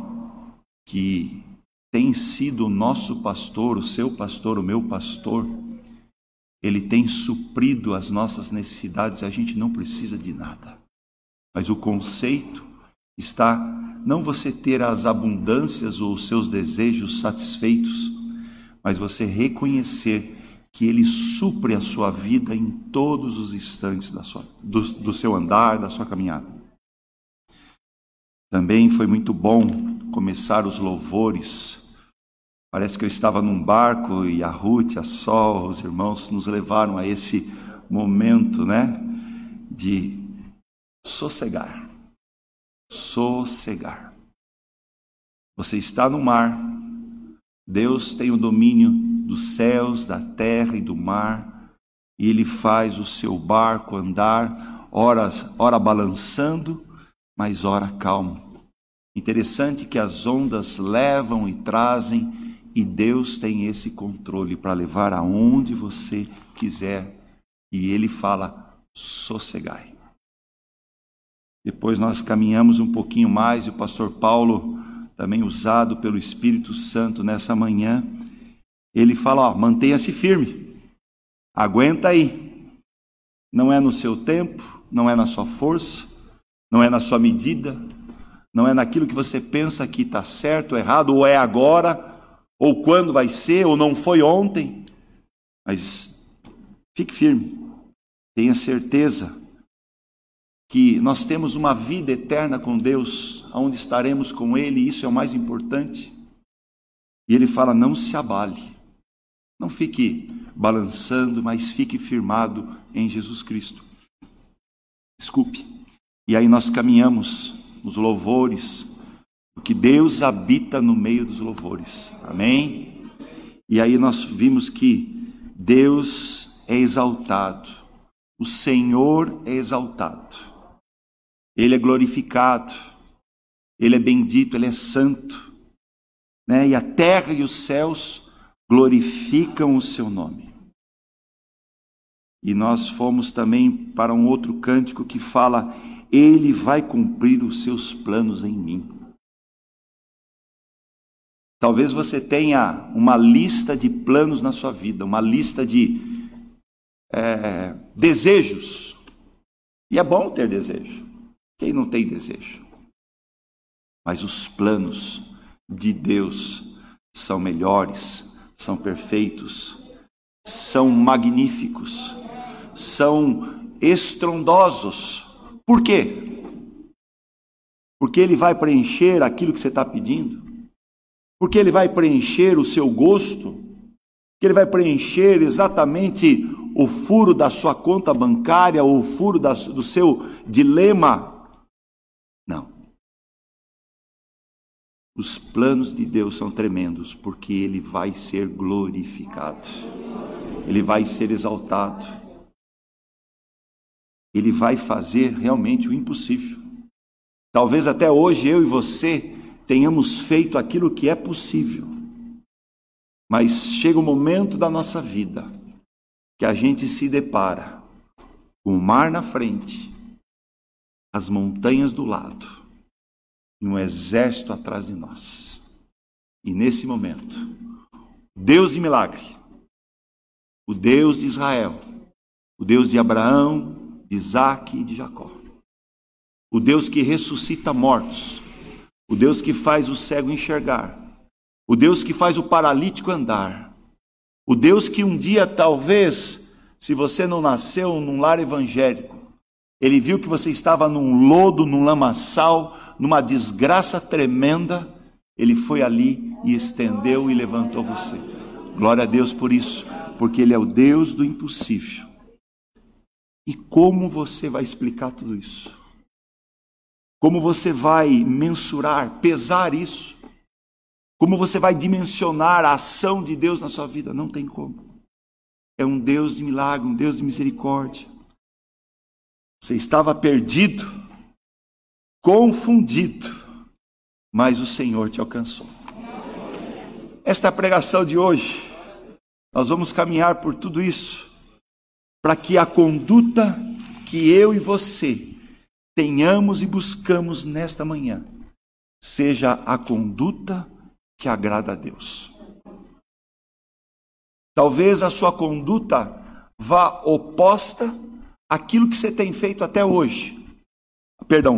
que tem sido o nosso pastor, o seu pastor, o meu pastor, Ele tem suprido as nossas necessidades, a gente não precisa de nada. Mas o conceito está, não você ter as abundâncias ou os seus desejos satisfeitos, mas você reconhecer que Ele supre a sua vida em todos os instantes do seu andar, da sua caminhada. Também foi muito bom começar os louvores. Parece que eu estava num barco e a Ruth, a Sol, os irmãos nos levaram a esse momento, né? De sossegar. Sossegar. Você está no mar. Deus tem o domínio dos céus, da terra e do mar. E Ele faz o seu barco andar, ora balançando, mas ora calmo. Interessante que as ondas levam e trazem. E Deus tem esse controle para levar aonde você quiser. E Ele fala, sossegai. Depois nós caminhamos um pouquinho mais. E o pastor Paulo, também usado pelo Espírito Santo nessa manhã, ele fala, ó, mantenha-se firme. Aguenta aí. Não é no seu tempo, não é na sua força, não é na sua medida, não é naquilo que você pensa que está certo ou errado, ou é agora, ou quando vai ser, ou não foi ontem, mas fique firme, tenha certeza que nós temos uma vida eterna com Deus, onde estaremos com Ele, e isso é o mais importante. E Ele fala, não se abale, não fique balançando, mas fique firmado em Jesus Cristo. Desculpe. E aí nós caminhamos nos louvores, porque Deus habita no meio dos louvores. Amém? E aí nós vimos que Deus é exaltado. O Senhor é exaltado. Ele é glorificado. Ele é bendito. Ele é santo. Né? E a terra e os céus glorificam o seu nome. E nós fomos também para um outro cântico que fala, Ele vai cumprir os seus planos em mim. Talvez você tenha uma lista de planos na sua vida, uma lista de desejos. E é bom ter desejo. Quem não tem desejo? Mas os planos de Deus são melhores, são perfeitos, são magníficos, são estrondosos. Por quê? Porque Ele vai preencher aquilo que você está pedindo, porque Ele vai preencher o seu gosto, que Ele vai preencher exatamente o furo da sua conta bancária, o furo do seu dilema. Não. Os planos de Deus são tremendos, porque Ele vai ser glorificado, Ele vai ser exaltado, Ele vai fazer realmente o impossível. Talvez até hoje eu e você tenhamos feito aquilo que é possível, mas chega um momento da nossa vida que a gente se depara com o mar na frente, as montanhas do lado, e um exército atrás de nós. E nesse momento, Deus de milagre, o Deus de Israel, o Deus de Abraão, de Isaac e de Jacó, o Deus que ressuscita mortos, o Deus que faz o cego enxergar, o Deus que faz o paralítico andar, o Deus que um dia talvez, se você não nasceu num lar evangélico, Ele viu que você estava num lodo, num lamaçal, numa desgraça tremenda, Ele foi ali e estendeu e levantou você. Glória a Deus por isso, porque Ele é o Deus do impossível. E como você vai explicar tudo isso? Como você vai mensurar, pesar isso? Como você vai dimensionar a ação de Deus na sua vida? Não tem como. É um Deus de milagre, um Deus de misericórdia. Você estava perdido, confundido, mas o Senhor te alcançou. Esta é a pregação de hoje. Nós vamos caminhar por tudo isso, para que a conduta que eu e você tenhamos e buscamos nesta manhã seja a conduta que agrada a Deus. Talvez a sua conduta vá oposta àquilo que você tem feito até hoje.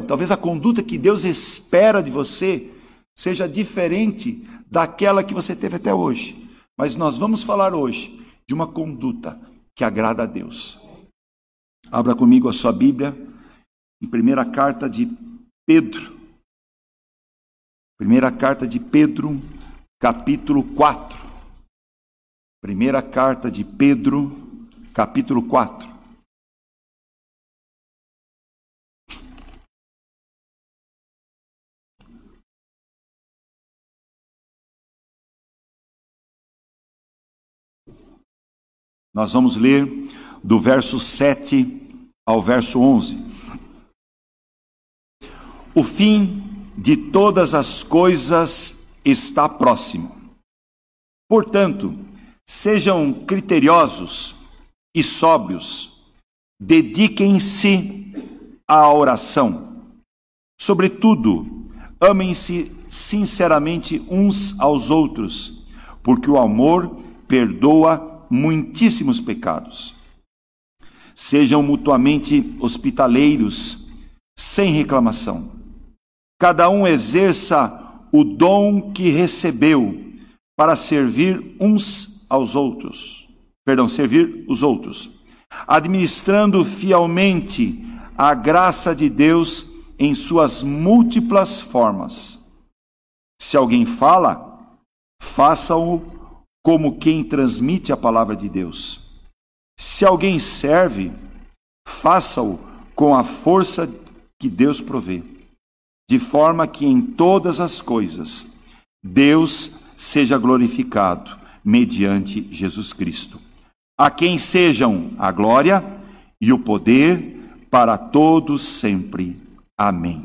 Talvez a conduta que Deus espera de você seja diferente daquela que você teve até hoje. Mas nós vamos falar hoje de uma conduta que agrada a Deus. Abra comigo a sua Bíblia em primeira carta de Pedro, capítulo 4. Primeira carta de Pedro, capítulo 4. Nós vamos ler do verso 7 ao verso 11. O fim de todas as coisas está próximo. Portanto, sejam criteriosos e sóbrios, dediquem-se à oração. Sobretudo, amem-se sinceramente uns aos outros, porque o amor perdoa muitíssimos pecados. Sejam mutuamente hospitaleiros, sem reclamação. Cada um exerça o dom que recebeu para servir servir os outros, administrando fielmente a graça de Deus em suas múltiplas formas. Se alguém fala, faça-o como quem transmite a palavra de Deus. Se alguém serve, faça-o com a força que Deus provê, de forma que em todas as coisas Deus seja glorificado mediante Jesus Cristo, a quem sejam a glória e o poder para todos sempre. Amém.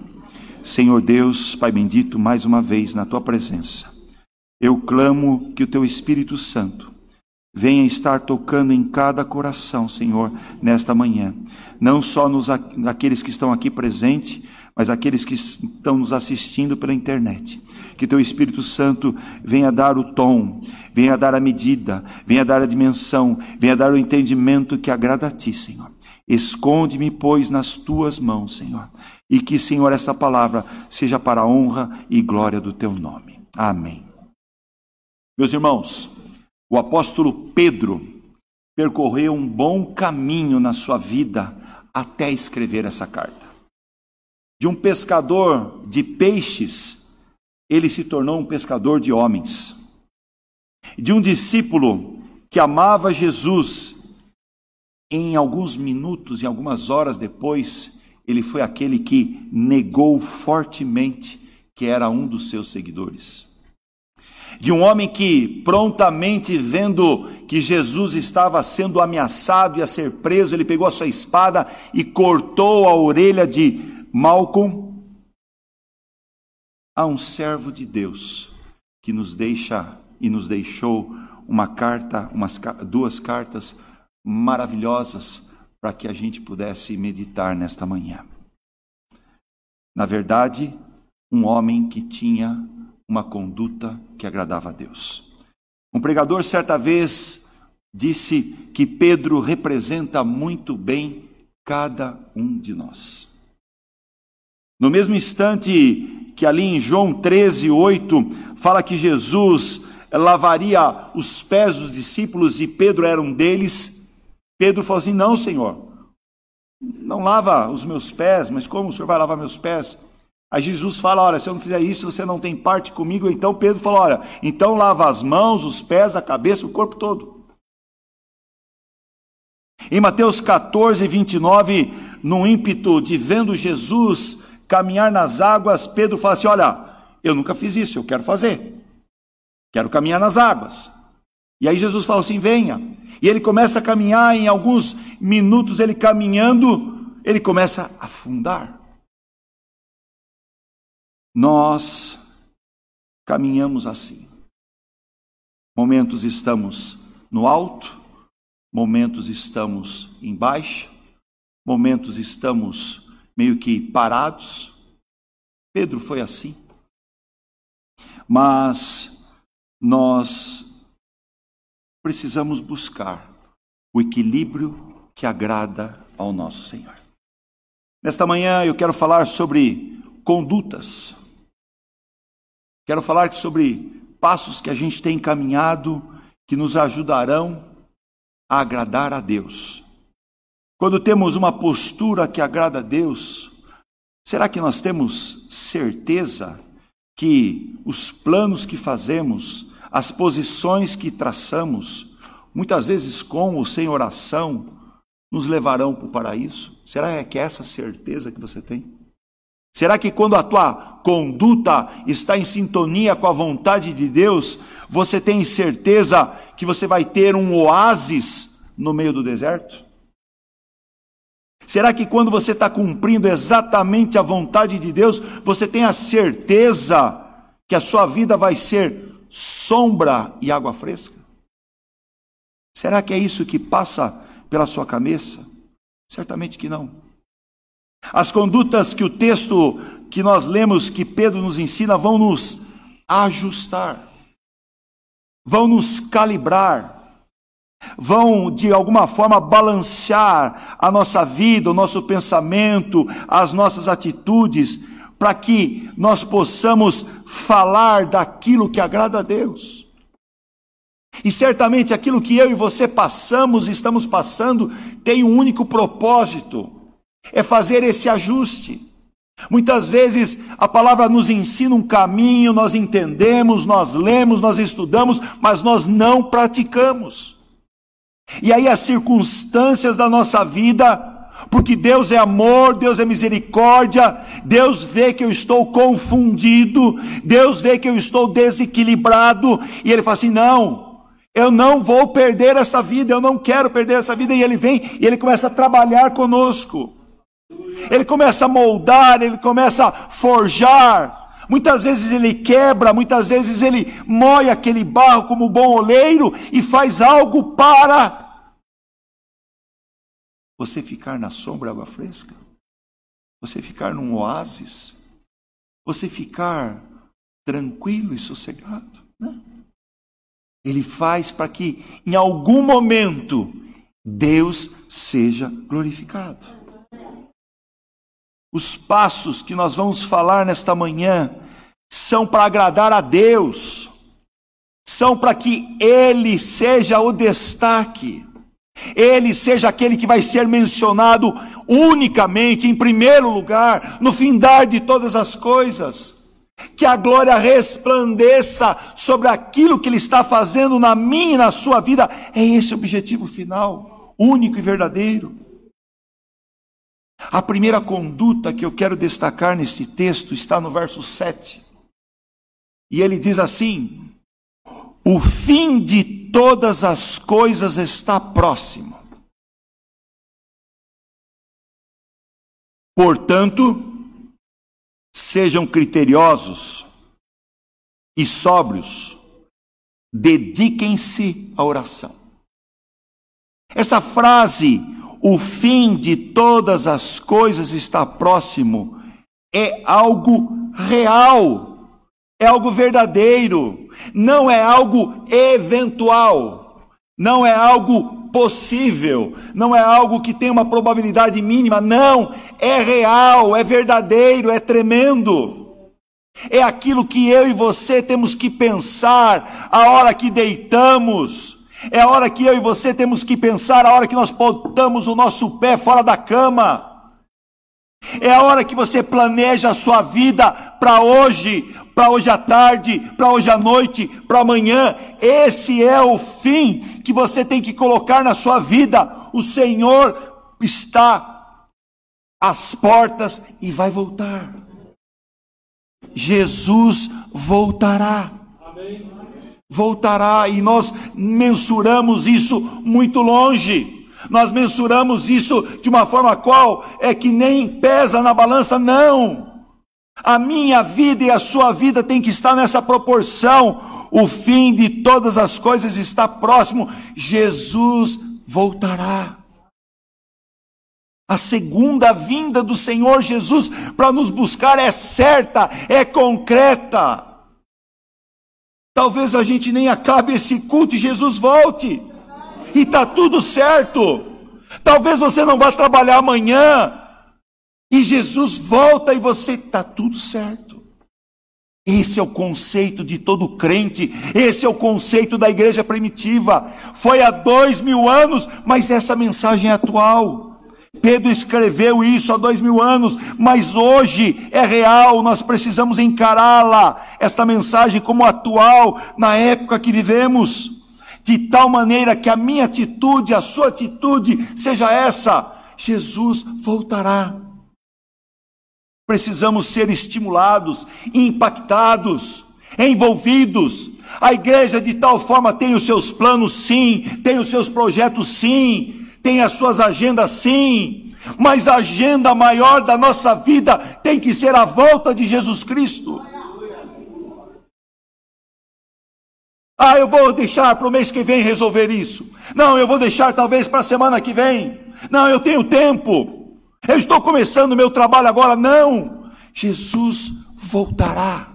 Senhor Deus, Pai bendito, mais uma vez na Tua presença, eu clamo que o Teu Espírito Santo venha estar tocando em cada coração, Senhor, nesta manhã. Não só naqueles que estão aqui presentes, mas aqueles que estão nos assistindo pela internet. que teu Espírito Santo venha dar o tom, venha dar a medida, venha dar a dimensão, venha dar o entendimento que agrada a ti, Senhor. Esconde-me, pois, nas tuas mãos, Senhor, e que, Senhor, esta palavra seja para a honra e glória do teu nome. Amém. Meus irmãos, o apóstolo Pedro percorreu um bom caminho na sua vida até escrever essa carta. De um pescador de peixes, ele se tornou um pescador de homens. De um discípulo que amava Jesus, em alguns minutos, em algumas horas depois, ele foi aquele que negou fortemente que era um dos seus seguidores. De um homem que prontamente, vendo que Jesus estava sendo ameaçado e a ser preso, ele pegou a sua espada e cortou a orelha de Malcom, a um servo de Deus que nos deixa e nos deixou uma carta, duas cartas maravilhosas para que a gente pudesse meditar nesta manhã. Na verdade, um homem que tinha uma conduta que agradava a Deus. Um pregador certa vez disse que Pedro representa muito bem cada um de nós. No mesmo instante que ali em João 13:8 fala que Jesus lavaria os pés dos discípulos e Pedro era um deles, Pedro falou assim: não, Senhor, não lava os meus pés. Mas como o Senhor vai lavar meus pés? Aí Jesus fala: olha, se eu não fizer isso, você não tem parte comigo. Então Pedro fala: olha, então lava as mãos, os pés, a cabeça, o corpo todo. Em Mateus 14:29, num ímpeto de vendo Jesus caminhar nas águas, Pedro fala assim: olha, eu nunca fiz isso, eu quero fazer. Quero caminhar nas águas. E aí Jesus fala assim: venha. E ele começa a caminhar, em alguns minutos ele caminhando, ele começa a afundar. Nós caminhamos assim. Momentos estamos no alto, momentos estamos embaixo, momentos estamos meio que parados. Pedro foi assim. Mas nós precisamos buscar o equilíbrio que agrada ao nosso Senhor. Nesta manhã eu quero falar sobre condutas. Quero falar sobre passos que a gente tem caminhado que nos ajudarão a agradar a Deus. Quando temos uma postura que agrada a Deus, será que nós temos certeza que os planos que fazemos, as posições que traçamos, muitas vezes com ou sem oração, nos levarão para o paraíso? Será que é essa certeza que você tem? Será que quando a tua conduta está em sintonia com a vontade de Deus, você tem certeza que você vai ter um oásis no meio do deserto? Será que quando você está cumprindo exatamente a vontade de Deus, você tem a certeza que a sua vida vai ser sombra e água fresca? Será que é isso que passa pela sua cabeça? Certamente que não. As condutas que o texto que nós lemos, que Pedro nos ensina, vão nos ajustar, vão nos calibrar, vão de alguma forma balancear a nossa vida, o nosso pensamento, as nossas atitudes, para que nós possamos falar daquilo que agrada a Deus. E certamente aquilo que eu e você passamos e estamos passando tem um único propósito: é fazer esse ajuste. Muitas vezes a palavra nos ensina um caminho, nós entendemos, nós lemos, nós estudamos, mas nós não praticamos. E aí as circunstâncias da nossa vida, porque Deus é amor, Deus é misericórdia, Deus vê que eu estou confundido, Deus vê que eu estou desequilibrado, e Ele fala assim: não, eu não vou perder essa vida, eu não quero perder essa vida. E Ele vem e Ele começa a trabalhar conosco. Ele começa a moldar, Ele começa a forjar. Muitas vezes Ele quebra, muitas vezes Ele moe aquele barro como bom oleiro e faz algo para você ficar na sombra, água fresca, você ficar num oásis, você ficar tranquilo e sossegado. Não. Ele faz para que, em algum momento, Deus seja glorificado. Os passos que nós vamos falar nesta manhã são para agradar a Deus, são para que Ele seja o destaque, Ele seja aquele que vai ser mencionado unicamente, em primeiro lugar, no findar de todas as coisas. Que a glória resplandeça sobre aquilo que Ele está fazendo na minha e na sua vida. É esse o objetivo final, único e verdadeiro. A primeira conduta que eu quero destacar neste texto está no verso 7. E ele diz assim: o fim de todas as coisas está próximo. Portanto, sejam criteriosos e sóbrios, dediquem-se à oração. Essa frase, o fim de todas as coisas está próximo, é algo real, é algo verdadeiro, não é algo eventual, não é algo possível, não é algo que tem uma probabilidade mínima, não, é real, é verdadeiro, é tremendo. É aquilo que eu e você temos que pensar a hora que deitamos, é a hora que eu e você temos que pensar a hora que nós botamos o nosso pé fora da cama, é a hora que você planeja a sua vida para hoje à tarde, para hoje à noite, para amanhã. Esse é o fim que você tem que colocar na sua vida. O Senhor está às portas e vai voltar. Jesus voltará. Amém. Voltará, e nós mensuramos isso muito longe. Nós mensuramos isso de uma forma qual é que nem pesa na balança, não. A minha vida e a sua vida tem que estar nessa proporção. O fim de todas as coisas está próximo. Jesus voltará. A segunda vinda do Senhor Jesus para nos buscar é certa, é concreta. Talvez a gente nem acabe esse culto e Jesus volte. E está tudo certo. Talvez você não vá trabalhar amanhã, e Jesus volta e você está tudo certo. Esse é o conceito de todo crente, esse é o conceito da igreja primitiva. Foi há 2000 anos, mas essa mensagem é atual. Pedro escreveu isso há 2000 anos, mas hoje é real. Nós precisamos encará-la, esta mensagem, como atual na época que vivemos, de tal maneira que a minha atitude, a sua atitude seja essa: Jesus voltará. Precisamos ser estimulados, impactados, envolvidos. A igreja de tal forma tem os seus planos, sim, tem os seus projetos, sim, tem as suas agendas, sim, mas a agenda maior da nossa vida tem que ser a volta de Jesus Cristo. Ah, eu vou deixar para o mês que vem resolver isso. Não, eu vou deixar talvez para a semana que vem. Não, eu tenho tempo. Eu estou começando o meu trabalho agora. Não, Jesus voltará.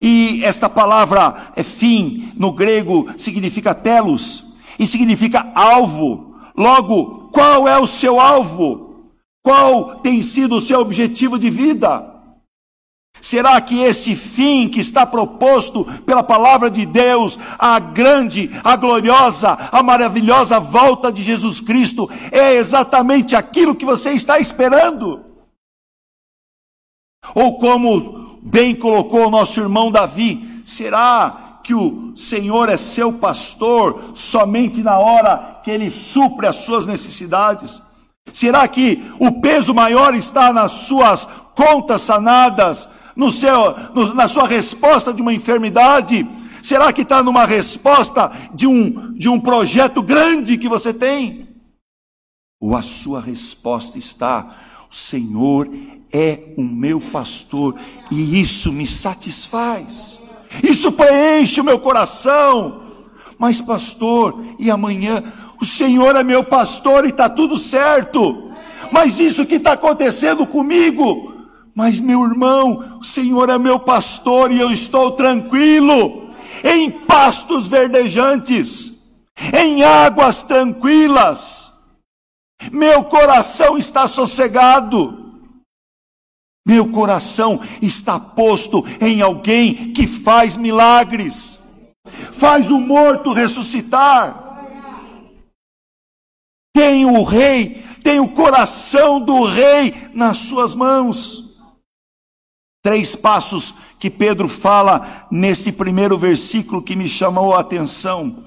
E esta palavra é fim, no grego significa telos, e significa alvo. Logo, qual é o seu alvo? Qual tem sido o seu objetivo de vida? Será que esse fim que está proposto pela palavra de Deus, a grande, a gloriosa, a maravilhosa volta de Jesus Cristo, é exatamente aquilo que você está esperando? Ou como bem colocou o nosso irmão Davi, será que o Senhor é seu pastor somente na hora que Ele supre as suas necessidades? Será que o peso maior está nas suas contas sanadas, na sua resposta de uma enfermidade? Será que está numa resposta de um projeto grande que você tem? Ou a sua resposta está: o Senhor é o meu pastor e isso me satisfaz, isso preenche o meu coração. Mas pastor, e amanhã? O Senhor é meu pastor e está tudo certo, mas isso que está acontecendo comigo Mas, meu irmão, o Senhor é meu pastor e eu estou tranquilo, em pastos verdejantes, em águas tranquilas, meu coração está sossegado, meu coração está posto em alguém que faz milagres, faz o morto ressuscitar, tem o rei, tem o coração do rei nas suas mãos. 3 passos que Pedro fala neste primeiro versículo que me chamou a atenção.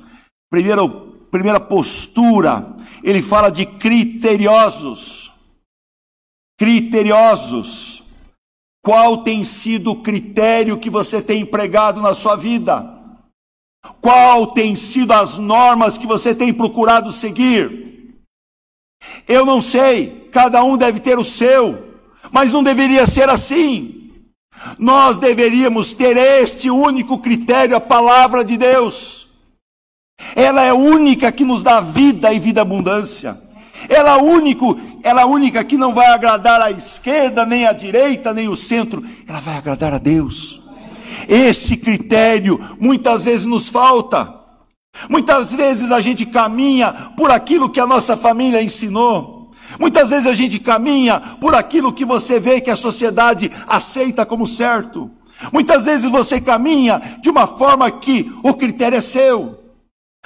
Primeira postura, ele fala de criteriosos. Criteriosos. Qual tem sido o critério que você tem empregado na sua vida? Qual tem sido as normas que você tem procurado seguir? Eu não sei, cada um deve ter o seu, mas não deveria ser assim. Nós deveríamos ter este único critério, a palavra de Deus. Ela é a única que nos dá vida e vida abundância. Ela é a única que não vai agradar a esquerda, nem a direita, nem o centro. Ela vai agradar a Deus. Esse critério muitas vezes nos falta. Muitas vezes a gente caminha por aquilo que a nossa família ensinou. Muitas vezes a gente caminha por aquilo que você vê que a sociedade aceita como certo. Muitas vezes você caminha de uma forma que o critério é seu.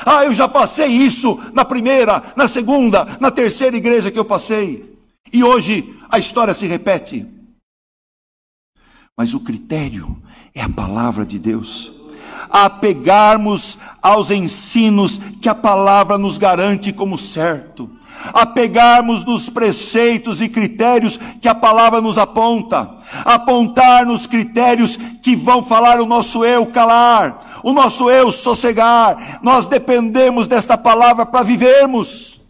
Ah, eu já passei isso na primeira, na segunda, na terceira igreja que eu passei. E hoje a história se repete. Mas o critério é a palavra de Deus. Apegarmos aos ensinos que a palavra nos garante como certo. Apegarmos nos preceitos e critérios que a palavra nos aponta, apontar nos critérios que vão falar o nosso eu calar, o nosso eu sossegar. Nós dependemos desta palavra para vivermos.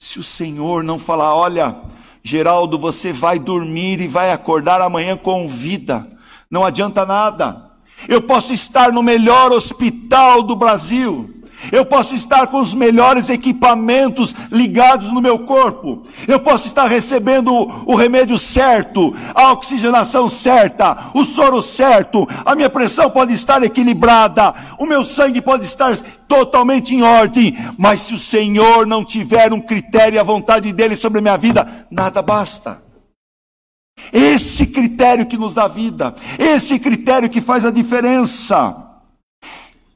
Se o Senhor não falar, olha, Geraldo, você vai dormir e vai acordar amanhã com vida, não adianta nada. Eu posso estar no melhor hospital do Brasil, eu posso estar com os melhores equipamentos ligados no meu corpo, eu posso estar recebendo o remédio certo, a oxigenação certa, o soro certo, a minha pressão pode estar equilibrada, o meu sangue pode estar totalmente em ordem, mas se o Senhor não tiver um critério e a vontade dele sobre a minha vida, nada basta. Esse critério que nos dá vida, esse critério que faz a diferença.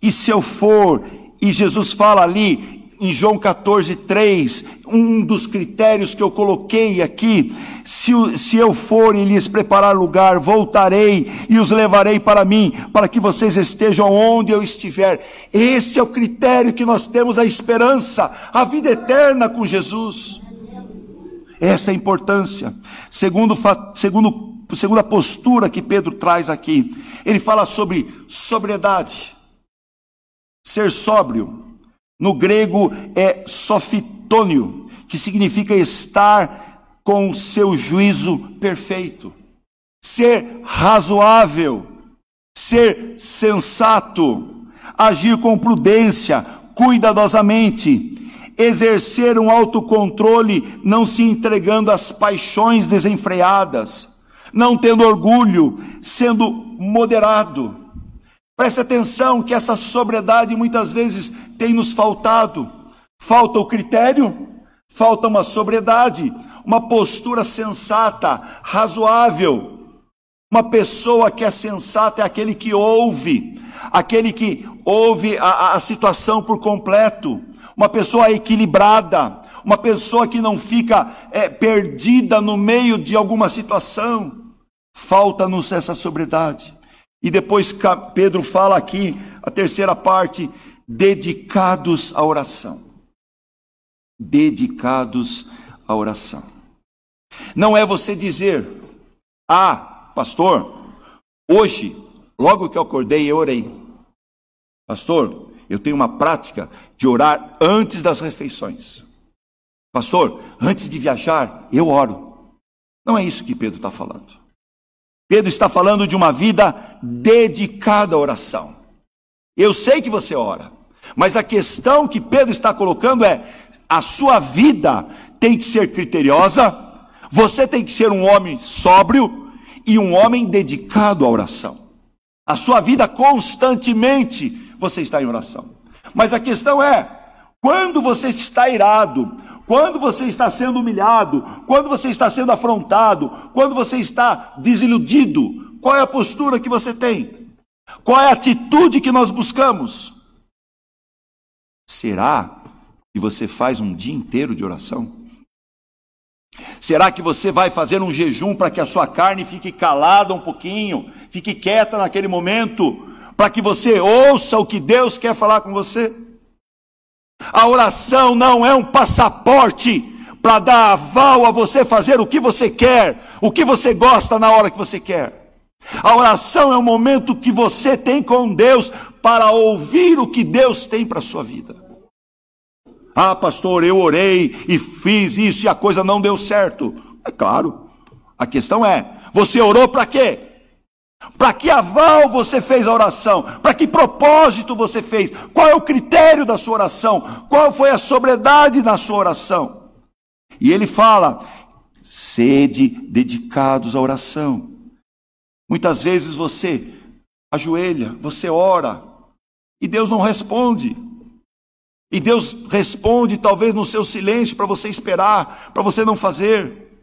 E se eu for... E Jesus fala ali, em João 14:3, um dos critérios que eu coloquei aqui, se eu for e lhes preparar lugar, voltarei e os levarei para mim, para que vocês estejam onde eu estiver. Esse é o critério que nós temos, a esperança, a vida eterna com Jesus. Essa é a importância. Segunda postura que Pedro traz aqui, ele fala sobre sobriedade. Ser sóbrio, no grego é sofitônio, que significa estar com o seu juízo perfeito. Ser razoável, ser sensato, agir com prudência, cuidadosamente, exercer um autocontrole, não se entregando às paixões desenfreadas, não tendo orgulho, sendo moderado. Preste atenção que essa sobriedade muitas vezes tem nos faltado. Falta o critério, falta uma sobriedade, uma postura sensata, razoável. Uma pessoa que é sensata é aquele que ouve a situação por completo. Uma pessoa equilibrada, uma pessoa que não fica perdida no meio de alguma situação. Falta-nos essa sobriedade. E depois Pedro fala aqui, a terceira parte, dedicados à oração. Dedicados à oração. Não é você dizer, ah, pastor, hoje, logo que eu acordei, eu orei. Pastor, eu tenho uma prática de orar antes das refeições. Pastor, antes de viajar, eu oro. Não é isso que Pedro está falando. Pedro está falando de uma vida dedicada à oração. Eu sei que você ora, mas a questão que Pedro está colocando é: a sua vida tem que ser criteriosa, Você tem que ser um homem sóbrio e um homem dedicado à oração. A sua vida constantemente você está em oração. Mas a questão é, quando você está irado, quando você está sendo humilhado, quando você está sendo afrontado, quando você está desiludido, qual é a postura que você tem? Qual é a atitude que nós buscamos? Será que você faz um dia inteiro de oração? Será que você vai fazer um jejum para que a sua carne fique calada um pouquinho, fique quieta naquele momento, para que você ouça o que Deus quer falar com você? A oração não é um passaporte para dar aval a você fazer o que você quer, o que você gosta na hora que você quer. A oração é um momento que você tem com Deus para ouvir o que Deus tem para a sua vida. Ah, pastor, eu orei e fiz isso e a coisa não deu certo. É claro. A questão é, você orou para quê? Para que aval você fez a oração? Para que propósito você fez? Qual é o critério da sua oração? Qual foi a sobriedade na sua oração? E ele fala, sede dedicados à oração. Muitas vezes você ajoelha, você ora e Deus não responde. E Deus responde talvez no seu silêncio para você esperar, para você não fazer.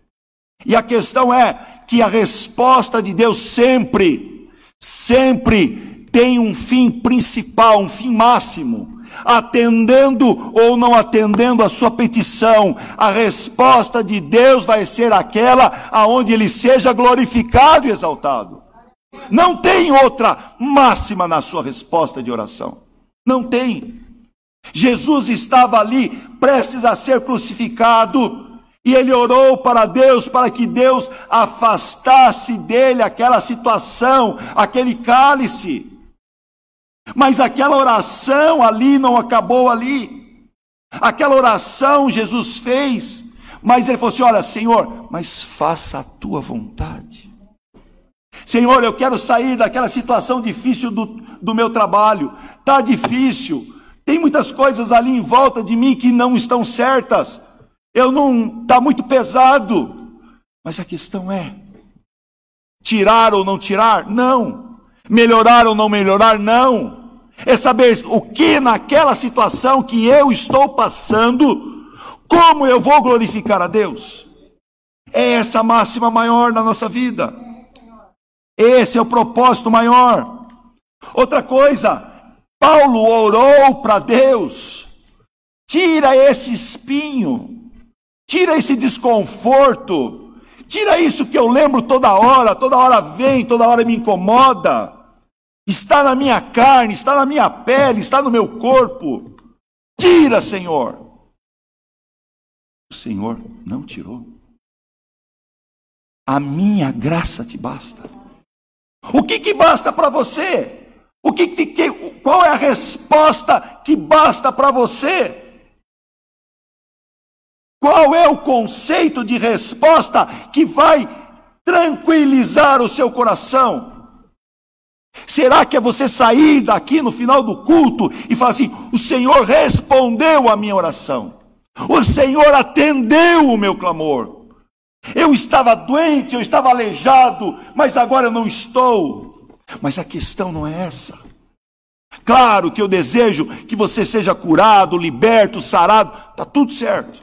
E a questão é que a resposta de Deus sempre, sempre tem um fim principal, um fim máximo. Atendendo ou não atendendo a sua petição, a resposta de Deus vai ser aquela aonde ele seja glorificado e exaltado. Não tem outra máxima na sua resposta de oração. Não tem. Jesus estava ali prestes a ser crucificado e ele orou para Deus, para que Deus afastasse dele aquela situação, aquele cálice. Mas aquela oração ali não acabou ali. Aquela oração Jesus fez, mas ele falou assim, olha Senhor, mas faça a tua vontade. Senhor, eu quero sair daquela situação difícil do meu trabalho. Está difícil, tem muitas coisas ali em volta de mim que não estão certas. Está muito pesado. Mas a questão é, tirar ou não tirar? Não. Melhorar ou não melhorar, não. É saber o que naquela situação que eu estou passando, como eu vou glorificar a Deus. É essa a máxima maior na nossa vida. Esse é o propósito maior. Outra coisa, Paulo orou para Deus. Tira esse espinho, tira esse desconforto. Tira isso que eu lembro toda hora vem, toda hora me incomoda. Está na minha carne, está na minha pele, está no meu corpo. Tira, Senhor. O Senhor não tirou. A minha graça te basta. O que basta para você? Qual é a resposta que basta para você? Qual é o conceito de resposta que vai tranquilizar o seu coração? Será que é você sair daqui no final do culto e falar assim, o Senhor respondeu a minha oração. O Senhor atendeu o meu clamor. Eu estava doente, eu estava aleijado, mas agora eu não estou. Mas a questão não é essa. Claro que eu desejo que você seja curado, liberto, sarado, está tudo certo.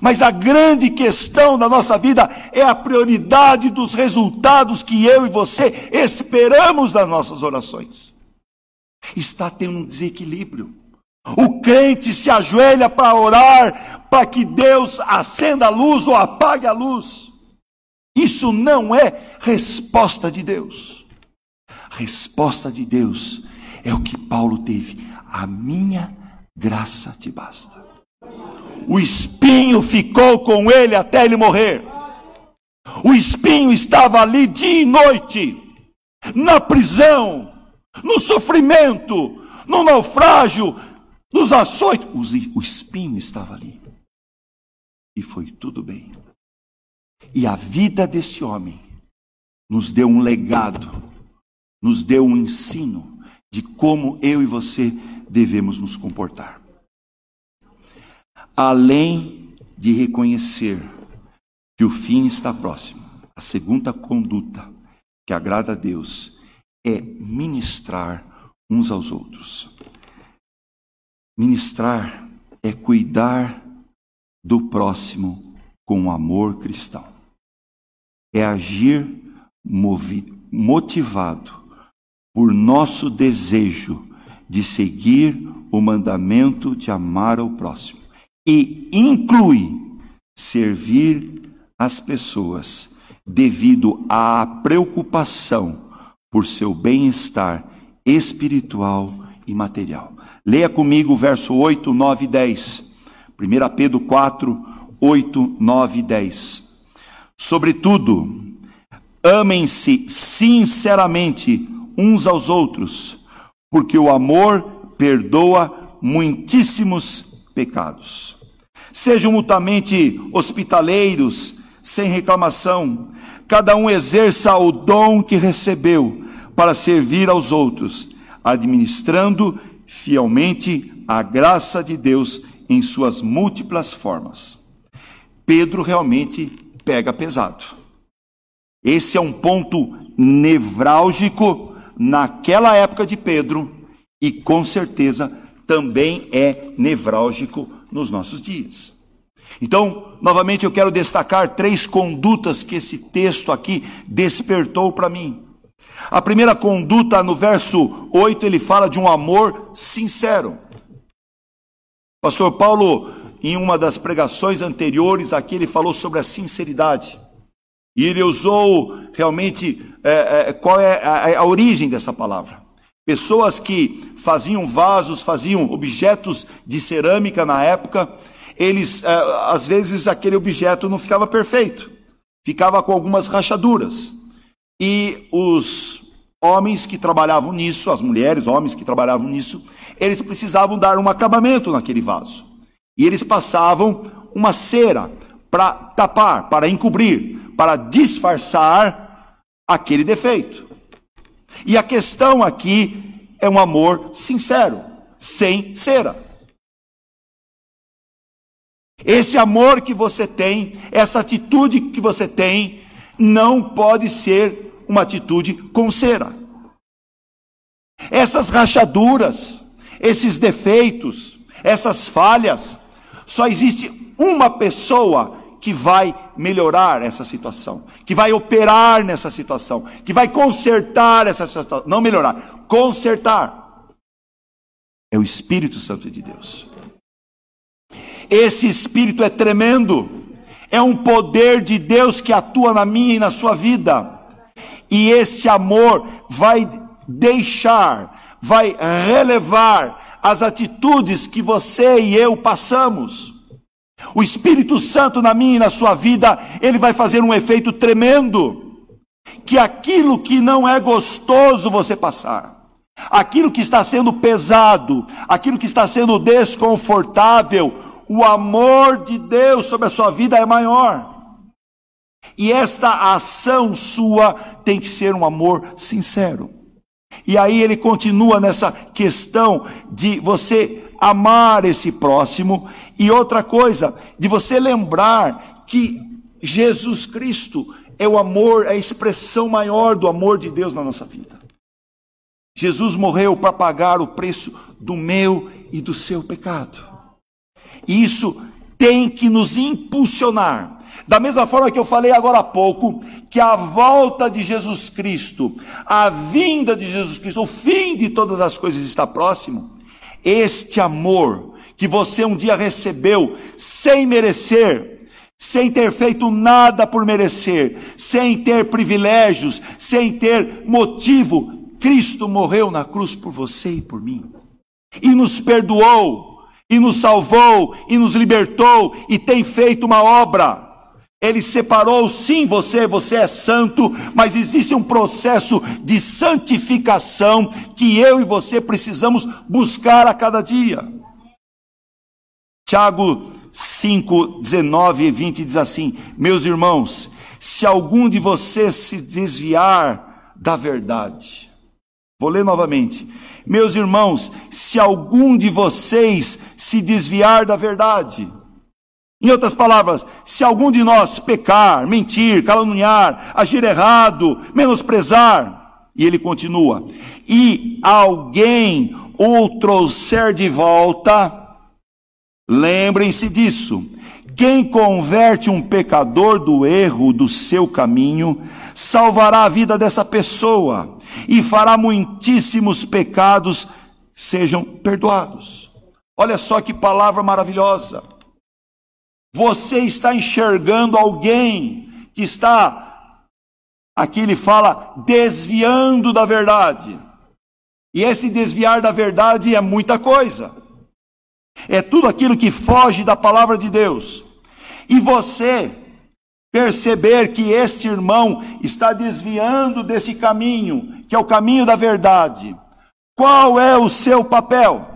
Mas a grande questão da nossa vida é a prioridade dos resultados que eu e você esperamos das nossas orações. Está tendo um desequilíbrio. O crente se ajoelha para orar, para que Deus acenda a luz ou apague a luz. Isso não é resposta de Deus. A resposta de Deus é o que Paulo teve. A minha graça te basta. O espinho ficou com ele até ele morrer. O espinho estava ali dia e noite, na prisão, no sofrimento, no naufrágio, nos açoites. O espinho estava ali. E foi tudo bem. E a vida desse homem nos deu um legado, nos deu um ensino de como eu e você devemos nos comportar. Além de reconhecer que o fim está próximo. A segunda conduta que agrada a Deus é ministrar uns aos outros. Ministrar é cuidar do próximo com amor cristão. É agir motivado por nosso desejo de seguir o mandamento de amar ao próximo. E inclui servir as pessoas devido à preocupação por seu bem-estar espiritual e material. Leia comigo o verso 8, 9 e 10. 1 Pedro 4, 8, 9 e 10. Sobretudo, amem-se sinceramente uns aos outros, porque o amor perdoa muitíssimos pecados. Sejam mutuamente hospitaleiros, sem reclamação. Cada um exerça o dom que recebeu para servir aos outros, administrando fielmente a graça de Deus em suas múltiplas formas. Pedro realmente pega pesado. Esse é um ponto nevrálgico naquela época de Pedro e com certeza também é nevrálgico nos nossos dias. Então, novamente eu quero destacar três condutas que esse texto aqui despertou para mim. A primeira conduta, no verso 8, ele fala de um amor sincero. Pastor Paulo, em uma das pregações anteriores aqui, ele falou sobre a sinceridade. E ele usou realmente qual é a origem dessa palavra. Pessoas que faziam vasos, faziam objetos de cerâmica na época, eles, às vezes, aquele objeto não ficava perfeito. Ficava com algumas rachaduras. E os homens que trabalhavam nisso, as mulheres, homens que trabalhavam nisso, eles precisavam dar um acabamento naquele vaso. E eles passavam uma cera para tapar, para encobrir, para disfarçar aquele defeito. E a questão aqui é um amor sincero, sem cera. Esse amor que você tem, essa atitude que você tem, não pode ser uma atitude com cera. Essas rachaduras, esses defeitos, essas falhas, só existe uma pessoa que vai melhorar essa situação, que vai operar nessa situação, que vai consertar essa situação, não melhorar, consertar, é o Espírito Santo de Deus. Esse Espírito é tremendo, é um poder de Deus que atua na minha e na sua vida, e esse amor vai deixar, vai relevar as atitudes que você e eu passamos. O Espírito Santo na minha e na sua vida, ele vai fazer um efeito tremendo, que aquilo que não é gostoso você passar, aquilo que está sendo pesado, aquilo que está sendo desconfortável, o amor de Deus sobre a sua vida é maior. E esta ação sua tem que ser um amor sincero. E aí ele continua nessa questão de você amar esse próximo. E outra coisa, de você lembrar que Jesus Cristo é o amor, é a expressão maior do amor de Deus na nossa vida. Jesus morreu para pagar o preço do meu e do seu pecado. E isso tem que nos impulsionar. Da mesma forma que eu falei agora há pouco, que a volta de Jesus Cristo, a vinda de Jesus Cristo, o fim de todas as coisas está próximo. Este amor que você um dia recebeu, sem merecer, sem ter feito nada por merecer, sem ter privilégios, sem ter motivo, Cristo morreu na cruz por você e por mim, e nos perdoou, e nos salvou, e nos libertou, e tem feito uma obra. Ele separou, sim, você é santo, mas existe um processo de santificação que eu e você precisamos buscar a cada dia. Tiago 5, 19 e 20 diz assim: meus irmãos, se algum de vocês se desviar da verdade, vou ler novamente, meus irmãos, se algum de vocês se desviar da verdade, Em outras palavras, se algum de nós pecar, mentir, caluniar, agir errado, menosprezar, e ele continua, e alguém o trouxer de volta, lembrem-se disso, quem converte um pecador do erro do seu caminho, salvará a vida dessa pessoa, e fará muitíssimos pecados sejam perdoados. Olha só que palavra maravilhosa. Você está enxergando alguém que está, aqui ele fala, desviando da verdade. E esse desviar da verdade é muita coisa. É tudo aquilo que foge da palavra de Deus. E você perceber que este irmão está desviando desse caminho, que é o caminho da verdade. Qual é o seu papel?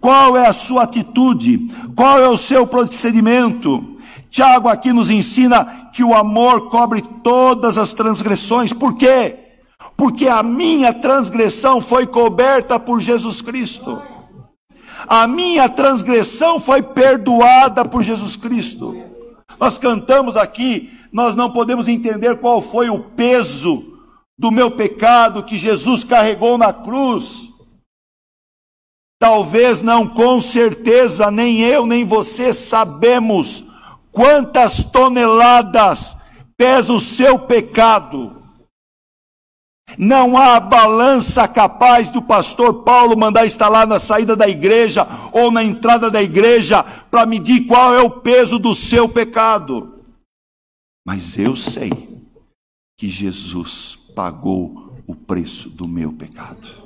Qual é a sua atitude? Qual é o seu procedimento? Tiago aqui nos ensina que o amor cobre todas as transgressões. Por quê? Porque a minha transgressão foi coberta por Jesus Cristo. A minha transgressão foi perdoada por Jesus Cristo. Nós cantamos aqui, nós não podemos entender qual foi o peso do meu pecado que Jesus carregou na cruz. Talvez não, com certeza, nem eu nem você sabemos quantas toneladas pesa o seu pecado. Não há balança capaz do pastor Paulo mandar instalar na saída da igreja ou na entrada da igreja para medir qual é o peso do seu pecado. Mas eu sei que Jesus pagou o preço do meu pecado.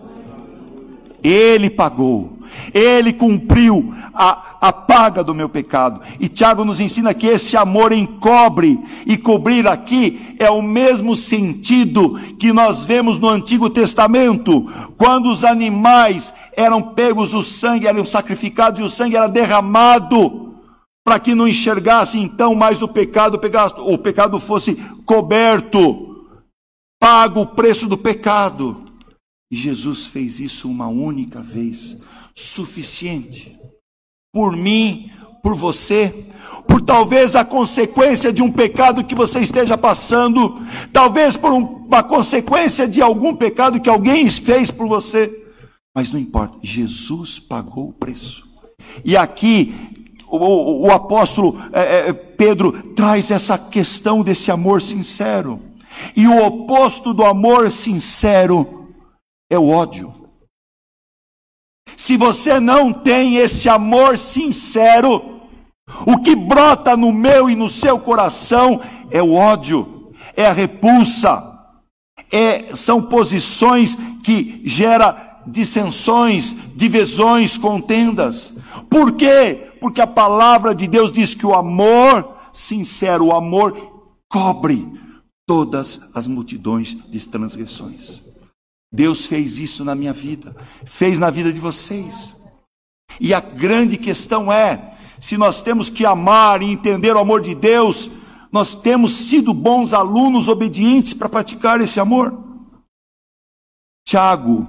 Ele pagou, ele cumpriu a paga do meu pecado. E Tiago nos ensina que esse amor encobre, e cobrir aqui é o mesmo sentido que nós vemos no Antigo Testamento, quando os animais eram pegos, o sangue eram sacrificados e o sangue era derramado, para que não enxergasse então mais o pecado fosse coberto, pago o preço do pecado. E Jesus fez isso uma única vez, suficiente, por mim, por você, por talvez a consequência de um pecado que você esteja passando, talvez por uma consequência de algum pecado que alguém fez por você, mas não importa, Jesus pagou o preço. E aqui o apóstolo Pedro traz essa questão desse amor sincero, e o oposto do amor sincero é o ódio. Se você não tem esse amor sincero, o que brota no meu e no seu coração é o ódio, é a repulsa, são posições que gera dissensões, divisões, contendas. Por quê? Porque a palavra de Deus diz que o amor sincero, o amor cobre todas as multidões de transgressões. Deus fez isso na minha vida, fez na vida de vocês. E a grande questão é, se nós temos que amar e entender o amor de Deus, nós temos sido bons alunos obedientes para praticar esse amor? Tiago,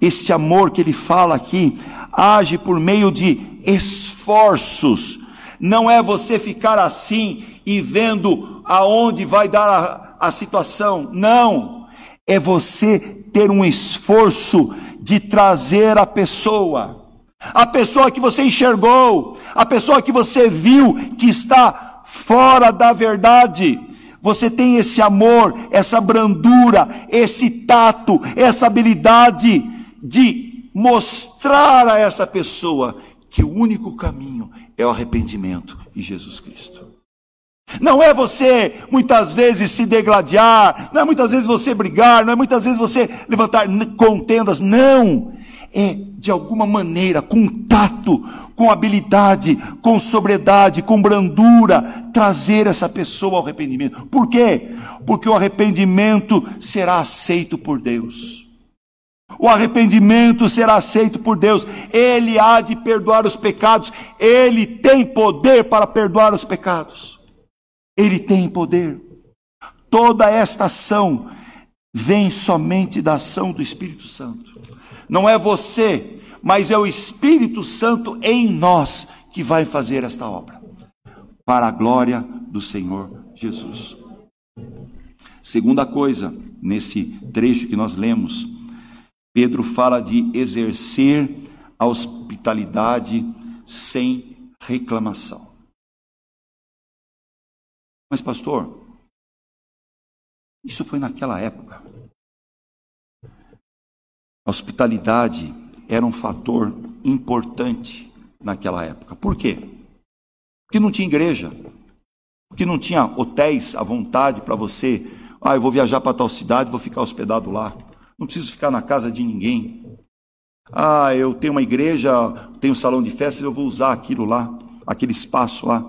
este amor que ele fala aqui, age por meio de esforços. Não é você ficar assim e vendo aonde vai dar a situação, não. É você ter um esforço de trazer a pessoa que você enxergou, a pessoa que você viu que está fora da verdade. Você tem esse amor, essa brandura, esse tato, essa habilidade de mostrar a essa pessoa que o único caminho é o arrependimento em Jesus Cristo. Não é você muitas vezes se degladiar, não é muitas vezes você brigar, não é muitas vezes você levantar contendas, não. É de alguma maneira, com tato, com habilidade, com sobriedade, com brandura, trazer essa pessoa ao arrependimento. Por quê? Porque o arrependimento será aceito por Deus. O arrependimento será aceito por Deus. Ele há de perdoar os pecados. Ele tem poder para perdoar os pecados. Ele tem poder. Toda esta ação vem somente da ação do Espírito Santo. Não é você, mas é o Espírito Santo em nós que vai fazer esta obra. para a glória do Senhor Jesus. Segunda coisa, nesse trecho que nós lemos, Pedro fala de exercer a hospitalidade sem reclamação. Mas pastor, isso foi naquela época. A hospitalidade era um fator importante naquela época. Por quê? Porque não tinha igreja, porque não tinha hotéis à vontade para você. Ah, eu vou viajar para tal cidade, vou ficar hospedado lá. Não preciso ficar na casa de ninguém. Ah, eu tenho uma igreja, tenho um salão de festas, eu vou usar aquilo lá, aquele espaço lá.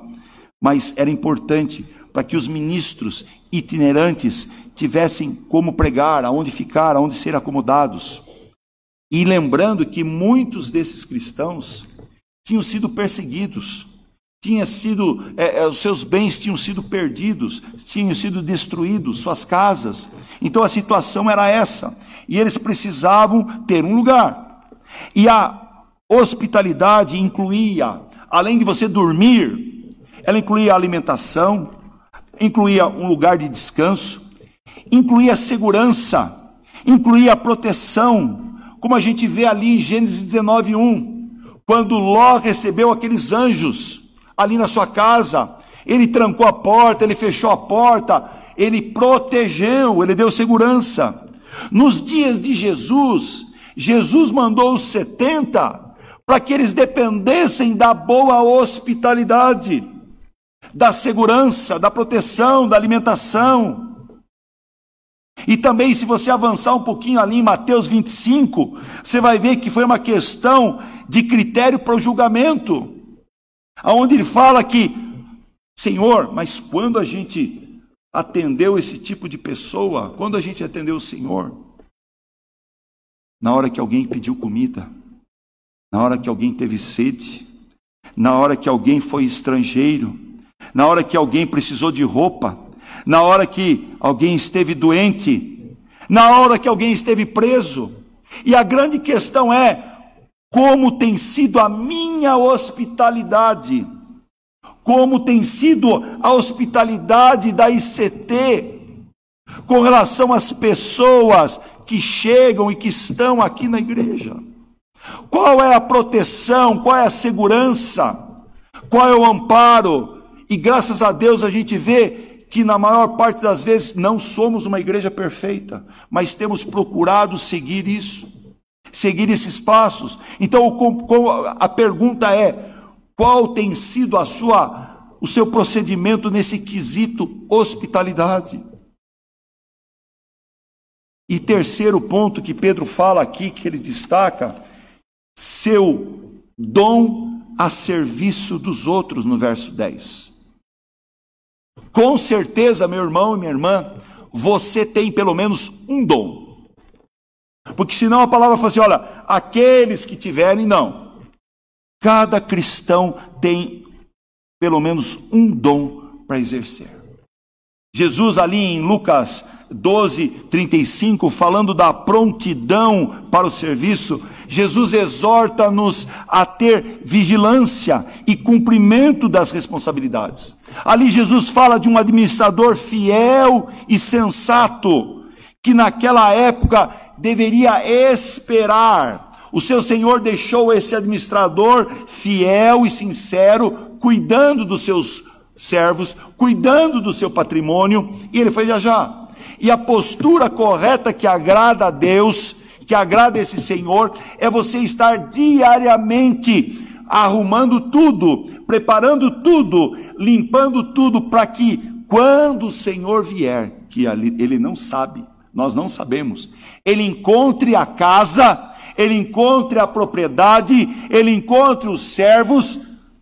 Mas era importante para que os ministros itinerantes tivessem como pregar, aonde ficar, aonde ser acomodados. E lembrando que muitos desses cristãos tinham sido perseguidos, os seus bens tinham sido perdidos, tinham sido destruídos, suas casas. Então a situação era essa, e eles precisavam ter um lugar. E a hospitalidade incluía, além de você dormir, ela incluía alimentação, incluía um lugar de descanso, incluía segurança, incluía proteção, como a gente vê ali em Gênesis 19:1, quando Ló recebeu aqueles anjos ali na sua casa, ele trancou a porta, ele fechou a porta, ele protegeu, ele deu segurança. Nos dias de Jesus, Jesus mandou os 70 para que eles dependessem da boa hospitalidade, da segurança, da proteção, da alimentação. E também, se você avançar um pouquinho ali em Mateus 25, você vai ver que foi uma questão de critério para o julgamento, aonde ele fala que, Senhor, mas quando a gente atendeu esse tipo de pessoa, quando a gente atendeu o Senhor, na hora que alguém pediu comida, na hora que alguém teve sede, na hora que alguém foi estrangeiro, na hora que alguém precisou de roupa, na hora que alguém esteve doente, na hora que alguém esteve preso. E a grande questão é, como tem sido a minha hospitalidade? Como tem sido a hospitalidade da ICT com relação às pessoas que chegam e que estão aqui na igreja? Qual é a proteção? Qual é a segurança? Qual é o amparo? E graças a Deus a gente vê que na maior parte das vezes não somos uma igreja perfeita, mas temos procurado seguir isso, seguir esses passos. Então a pergunta é, qual tem sido o seu procedimento nesse quesito hospitalidade? E terceiro ponto que Pedro fala aqui, que ele destaca, seu dom a serviço dos outros, no verso 10. Com certeza, meu irmão e minha irmã, você tem pelo menos um dom. Porque senão a palavra fala assim, olha, aqueles que tiverem, não. Cada cristão tem pelo menos um dom para exercer. Jesus ali em Lucas 12:35, falando da prontidão para o serviço, Jesus exorta-nos a ter vigilância e cumprimento das responsabilidades. Ali Jesus fala de um administrador fiel e sensato, que naquela época deveria esperar. O seu Senhor deixou esse administrador fiel e sincero, cuidando dos seus servos, cuidando do seu patrimônio, e ele foi viajar. E a postura correta que agrada a Deus, que agrada esse Senhor, é você estar diariamente arrumando tudo, preparando tudo, limpando tudo, para que quando o Senhor vier, que ele não sabe, nós não sabemos, ele encontre a casa, ele encontre a propriedade, ele encontre os servos,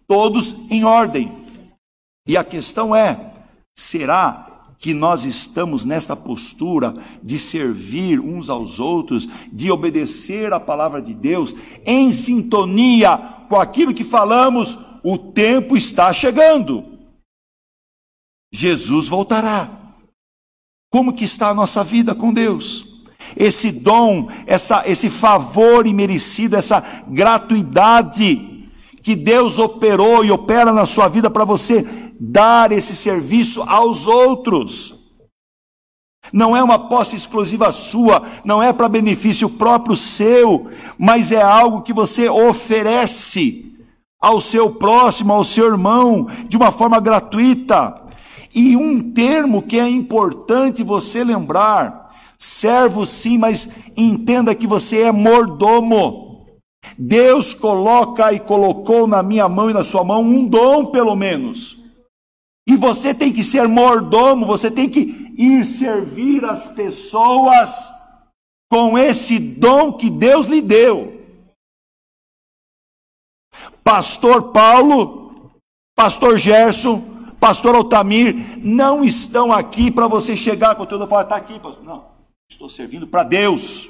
todos em ordem. E a questão é, será que nós estamos nessa postura de servir uns aos outros, de obedecer a palavra de Deus, em sintonia com aquilo que falamos? O tempo está chegando. Jesus voltará. Como que está a nossa vida com Deus? Esse dom, esse favor imerecido, essa gratuidade que Deus operou e opera na sua vida para você dar esse serviço aos outros. Não é uma posse exclusiva sua, não é para benefício próprio seu, mas é algo que você oferece ao seu próximo, ao seu irmão, de uma forma gratuita. E um termo que é importante você lembrar: servo sim, mas entenda que você é mordomo. Deus coloca e colocou na minha mão e na sua mão um dom, pelo menos. E você tem que ser mordomo, você tem que ir servir as pessoas com esse dom que Deus lhe deu. Pastor Paulo, pastor Gerson, pastor Altamir, não estão aqui para você chegar com o teu dom e falar: está aqui, pastor. Não, estou servindo para Deus.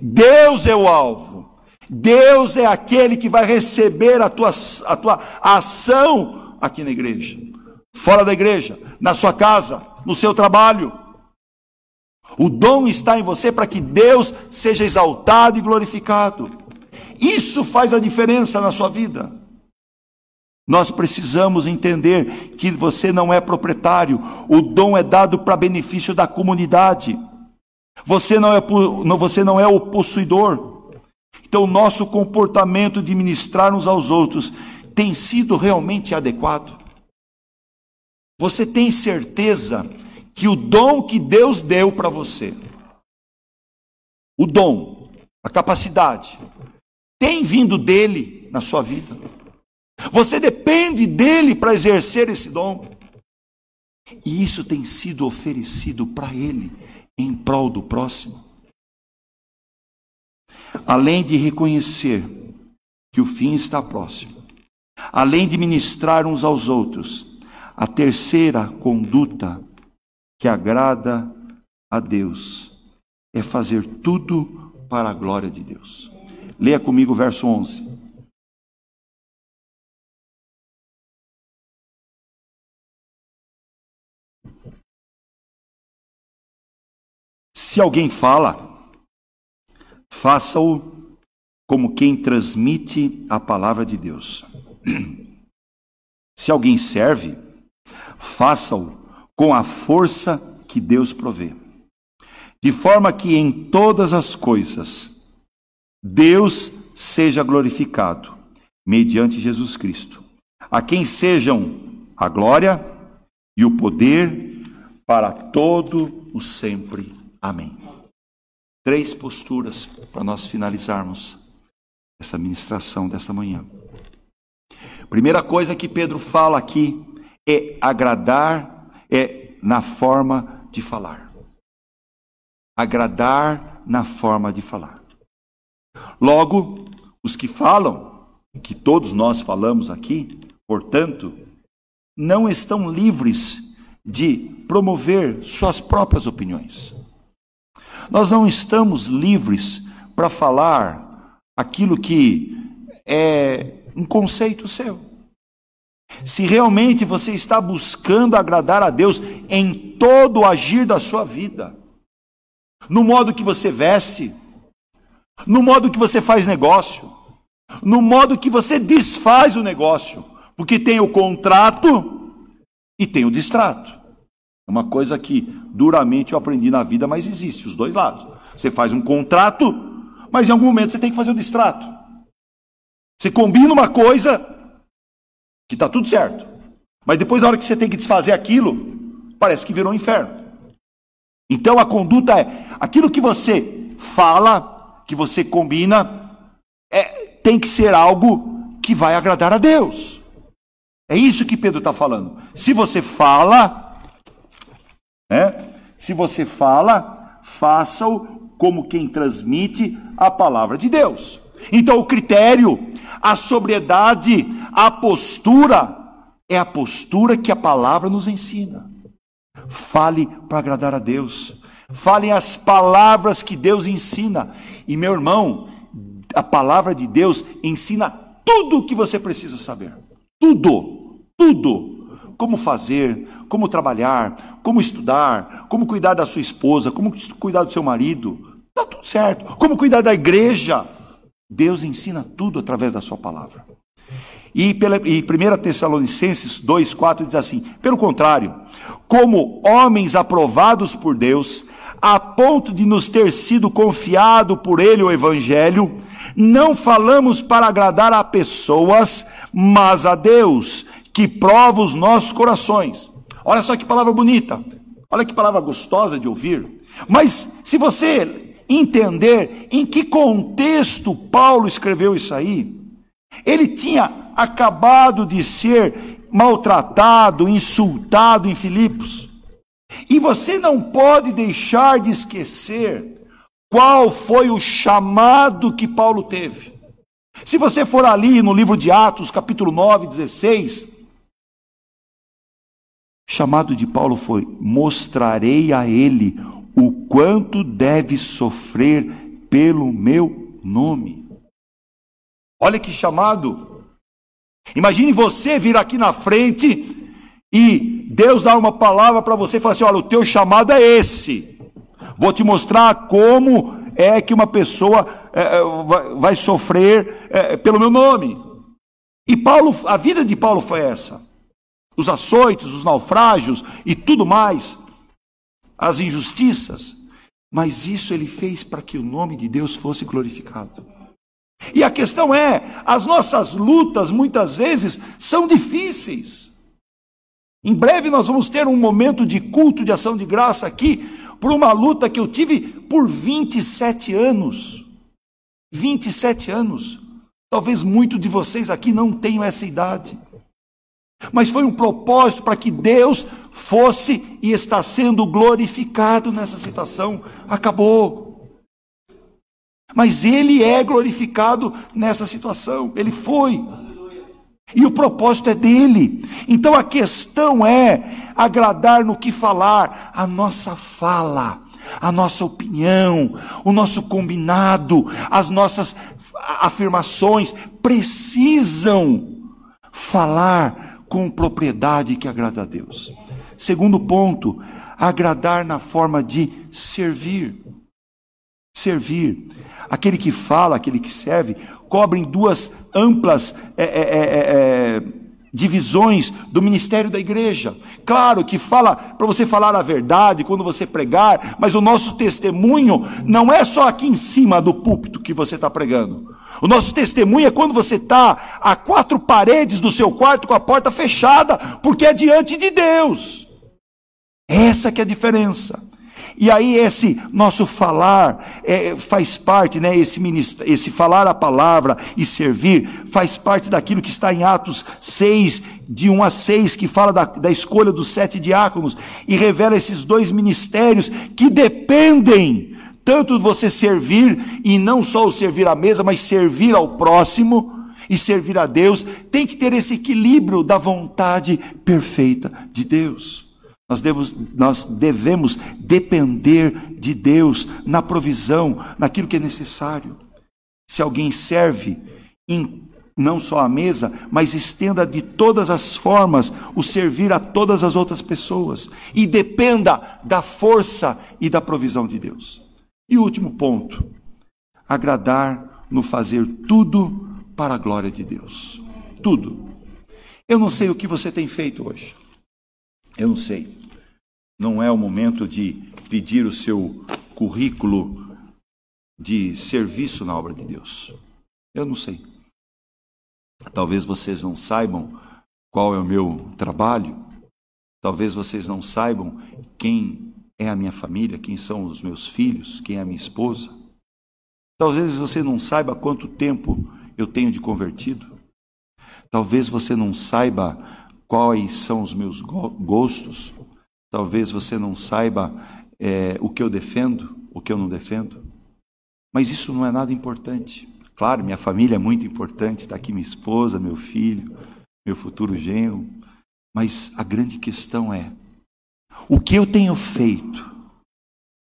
Deus é o alvo. Deus é aquele que vai receber a tua ação aqui na igreja, fora da igreja, na sua casa, no seu trabalho. O dom está em você para que Deus seja exaltado e glorificado. Isso faz a diferença na sua vida. Nós precisamos entender que você não é proprietário. O dom é dado para benefício da comunidade. Você não é o possuidor. Então, nosso comportamento de ministrar uns aos outros tem sido realmente adequado? Você tem certeza que o dom que Deus deu para você, o dom, a capacidade, tem vindo dele na sua vida? Você depende dele para exercer esse dom? E isso tem sido oferecido para ele em prol do próximo? Além de reconhecer que o fim está próximo, além de ministrar uns aos outros, a terceira conduta que agrada a Deus é fazer tudo para a glória de Deus. Leia comigo o verso 11. Se alguém fala, faça-o como quem transmite a palavra de Deus. Se alguém serve, faça-o com a força que Deus provê, de forma que em todas as coisas Deus seja glorificado, mediante Jesus Cristo, a quem sejam a glória e o poder para todo o sempre. Amém. 3 posturas para nós finalizarmos essa ministração dessa manhã. Primeira coisa que Pedro fala aqui é agradar, é na forma de falar. Agradar na forma de falar. Logo, os que falam, que todos nós falamos aqui, portanto, não estão livres de promover suas próprias opiniões. Nós não estamos livres para falar aquilo que é um conceito seu. Se realmente você está buscando agradar a Deus em todo o agir da sua vida, no modo que você veste, no modo que você faz negócio, no modo que você desfaz o negócio, porque tem o contrato e tem o distrato. É uma coisa que duramente eu aprendi na vida, mas existe os dois lados. Você faz um contrato, mas em algum momento você tem que fazer o distrato. Você combina uma coisa que está tudo certo, mas depois na hora que você tem que desfazer aquilo, parece que virou um inferno. Então a conduta é, aquilo que você fala, que você combina, tem que ser algo que vai agradar a Deus. É isso que Pedro está falando. Se você fala, faça-o como quem transmite a palavra de Deus. Então o critério, a sobriedade, a postura, é a postura que a palavra nos ensina. Fale para agradar a Deus. Falem as palavras que Deus ensina. E meu irmão, a palavra de Deus ensina tudo o que você precisa saber. Tudo. Como fazer, como trabalhar, como estudar, como cuidar da sua esposa, como cuidar do seu marido. Está tudo certo. Como cuidar da igreja. Deus ensina tudo através da sua palavra. E 1 Tessalonicenses 2:4 diz assim: pelo contrário, como homens aprovados por Deus, a ponto de nos ter sido confiado por ele o evangelho, não falamos para agradar a pessoas, mas a Deus, que prova os nossos corações. Olha só que palavra bonita, olha que palavra gostosa de ouvir. Mas se você entender em que contexto Paulo escreveu isso aí, ele tinha acabado de ser maltratado, insultado em Filipos, e você não pode deixar de esquecer qual foi o chamado que Paulo teve. Se você for ali no livro de Atos, capítulo 9, 16, o chamado de Paulo foi: mostrarei a ele o quanto deve sofrer pelo meu nome. Olha que chamado! Imagine você vir aqui na frente e Deus dá uma palavra para você e fala assim: olha, o teu chamado é esse. Vou te mostrar como é que uma pessoa vai sofrer pelo meu nome. E Paulo, a vida de Paulo foi essa: os açoites, os naufrágios e tudo mais, as injustiças. Mas isso ele fez para que o nome de Deus fosse glorificado. E a questão é, as nossas lutas muitas vezes são difíceis. Em breve nós vamos ter um momento de culto de ação de graça aqui, por uma luta que eu tive por 27 anos. 27 anos. Talvez muitos de vocês aqui não tenham essa idade. Mas foi um propósito para que Deus fosse e está sendo glorificado nessa situação. Acabou. Mas ele é glorificado nessa situação, ele foi, e o propósito é dele. Então a questão é agradar no que falar, a nossa fala, a nossa opinião, o nosso combinado, as nossas afirmações precisam falar com propriedade que agrada a Deus. Segundo ponto, agradar na forma de servir. Servir, aquele que fala, aquele que serve, cobrem duas amplas divisões do ministério da igreja. Claro que fala para você falar a verdade quando você pregar, mas o nosso testemunho não é só aqui em cima do púlpito que você está pregando. O nosso testemunho é quando você está a quatro paredes do seu quarto com a porta fechada, porque é diante de Deus. Essa que é a diferença. E aí esse nosso falar faz parte, né? Esse falar a palavra e servir faz parte daquilo que está em Atos 6, de 1 a 6, que fala da escolha dos 7 diáconos, e revela esses dois ministérios que dependem tanto de você servir, e não só o servir à mesa, mas servir ao próximo e servir a Deus. Tem que ter esse equilíbrio da vontade perfeita de Deus. Nós devemos depender de Deus na provisão, naquilo que é necessário. Se alguém serve, não só à mesa, mas estenda de todas as formas o servir a todas as outras pessoas. E dependa da força e da provisão de Deus. E o último ponto, agradar no fazer tudo para a glória de Deus. Tudo. Eu não sei o que você tem feito hoje. Eu não sei, não é o momento de pedir o seu currículo de serviço na obra de Deus. Eu não sei. Talvez vocês não saibam qual é o meu trabalho, talvez vocês não saibam quem é a minha família, quem são os meus filhos, quem é a minha esposa. Talvez você não saiba quanto tempo eu tenho de convertido. Talvez você não saiba quais são os meus gostos. Talvez você não saiba o que eu defendo, o que eu não defendo. Mas isso não é nada importante. Claro, minha família é muito importante. Está aqui minha esposa, meu filho, meu futuro genro. Mas a grande questão é, o que eu tenho feito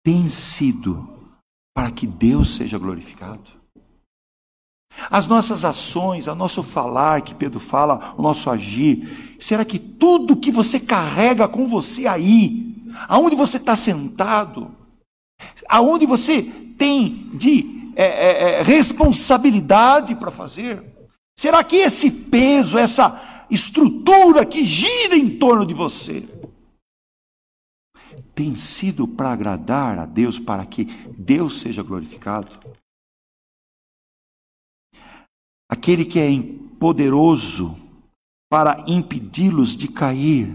tem sido para que Deus seja glorificado? As nossas ações, o nosso falar, que Pedro fala, o nosso agir, será que tudo que você carrega com você aí, aonde você está sentado, aonde você tem de responsabilidade para fazer, Será que esse peso, essa estrutura que gira em torno de você, tem sido para agradar a Deus, para que Deus seja glorificado? Aquele que é poderoso para impedi-los de cair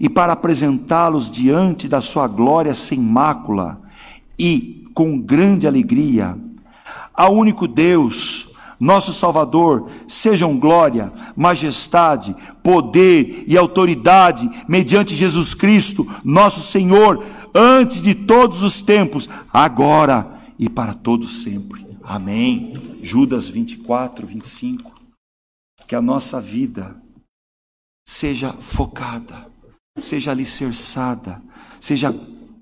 e para apresentá-los diante da sua glória sem mácula e com grande alegria. Ao único Deus, nosso Salvador, sejam glória, majestade, poder e autoridade, mediante Jesus Cristo, nosso Senhor, antes de todos os tempos, agora e para todos sempre. Amém. Judas 24, 25. Que a nossa vida seja focada, seja alicerçada, seja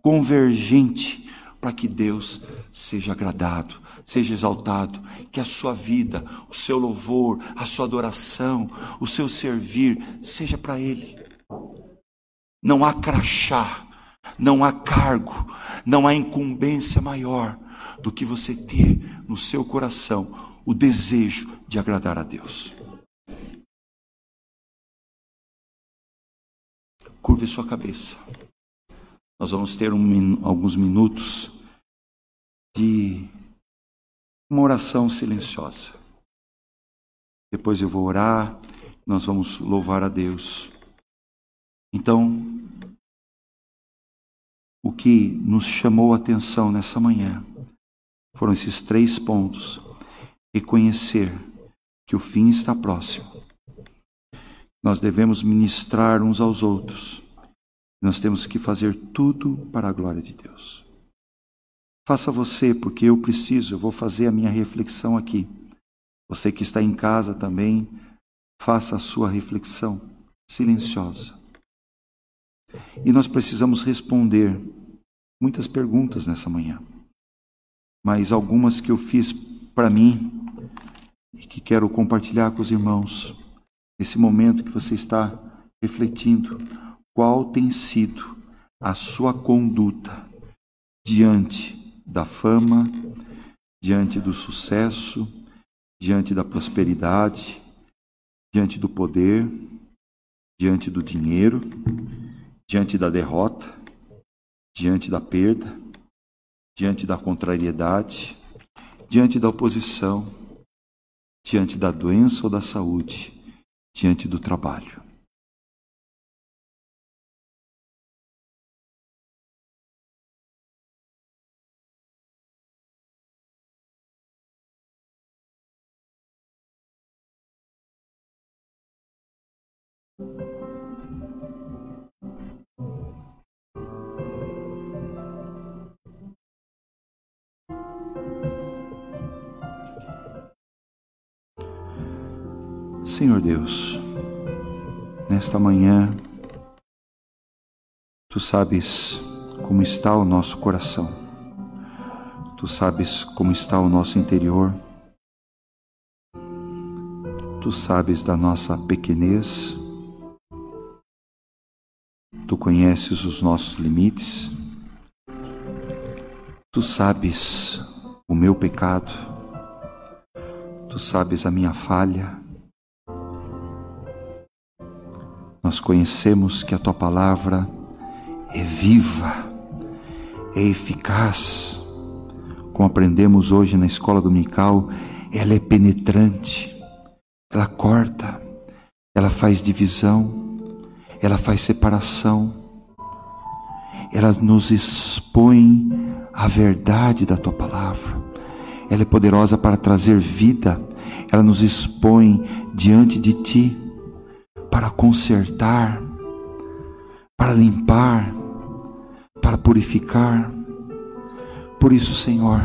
convergente, para que Deus seja agradado, seja exaltado, que a sua vida, o seu louvor, a sua adoração, o seu servir, seja para Ele. Não há crachá, não há cargo, não há incumbência maior do que você ter no seu coração o desejo de agradar a Deus. Curve sua cabeça. Nós vamos ter alguns minutos de uma oração silenciosa. Depois eu vou orar, nós vamos louvar a Deus. Então, o que nos chamou a atenção nessa manhã foram esses 3 pontos. Reconhecer que o fim está próximo. Nós devemos ministrar uns aos outros. Nós temos que fazer tudo para a glória de Deus. Faça você, porque eu preciso, eu vou fazer a minha reflexão aqui. Você que está em casa também, faça a sua reflexão silenciosa. E nós precisamos responder muitas perguntas nessa manhã. Mas algumas que eu fiz para mim e que quero compartilhar com os irmãos. Nesse momento que você está refletindo, qual tem sido a sua conduta diante da fama, diante do sucesso, diante da prosperidade, diante do poder, diante do dinheiro, diante da derrota, diante da perda, diante da contrariedade, diante da oposição, diante da doença ou da saúde, diante do trabalho. Senhor Deus, nesta manhã, Tu sabes como está o nosso coração, Tu sabes como está o nosso interior, Tu sabes da nossa pequenez, Tu conheces os nossos limites, Tu sabes o meu pecado, Tu sabes a minha falha. Nós conhecemos que a Tua palavra é viva, é eficaz. Como aprendemos hoje na escola dominical, ela é penetrante, ela corta, ela faz divisão, ela faz separação, ela nos expõe a verdade da Tua palavra. Ela é poderosa para trazer vida, ela nos expõe diante de Ti, para consertar, para limpar, para purificar. Por isso, Senhor,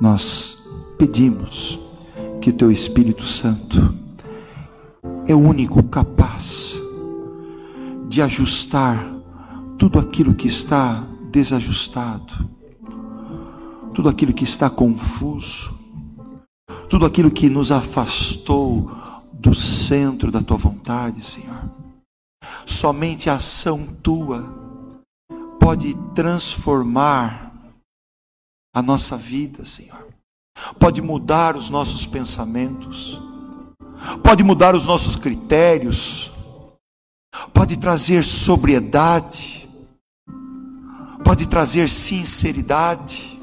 nós pedimos que o Teu Espírito Santo é o único capaz de ajustar tudo aquilo que está desajustado, tudo aquilo que está confuso, tudo aquilo que nos afastou do centro da Tua vontade, Senhor. Somente a ação Tua pode transformar a nossa vida, Senhor. pode mudar os nossos pensamentos, pode mudar os nossos critérios, pode trazer sobriedade, pode trazer sinceridade,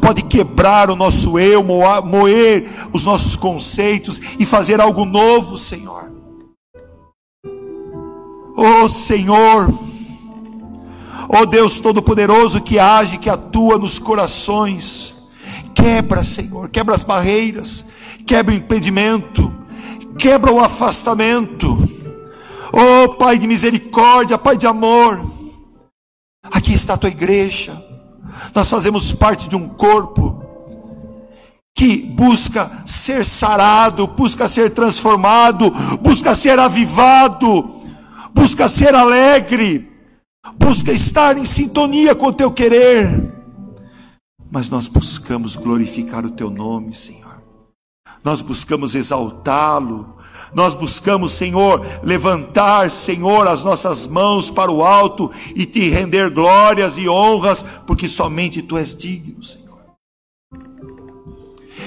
pode quebrar o nosso eu, moer os nossos conceitos e fazer algo novo, Senhor. Oh Senhor, oh Deus Todo-Poderoso que age, que atua nos corações, quebra, Senhor, quebra as barreiras, quebra o impedimento, quebra o afastamento. Oh Pai de misericórdia, Pai de amor, aqui está a tua igreja, nós fazemos parte de um corpo que busca ser sarado, busca ser transformado, busca ser avivado, busca ser alegre, busca estar em sintonia com o teu querer, mas nós buscamos glorificar o teu nome, Senhor, nós buscamos exaltá-lo, nós buscamos, Senhor, levantar, Senhor, as nossas mãos para o alto e te render glórias e honras, porque somente tu és digno, Senhor.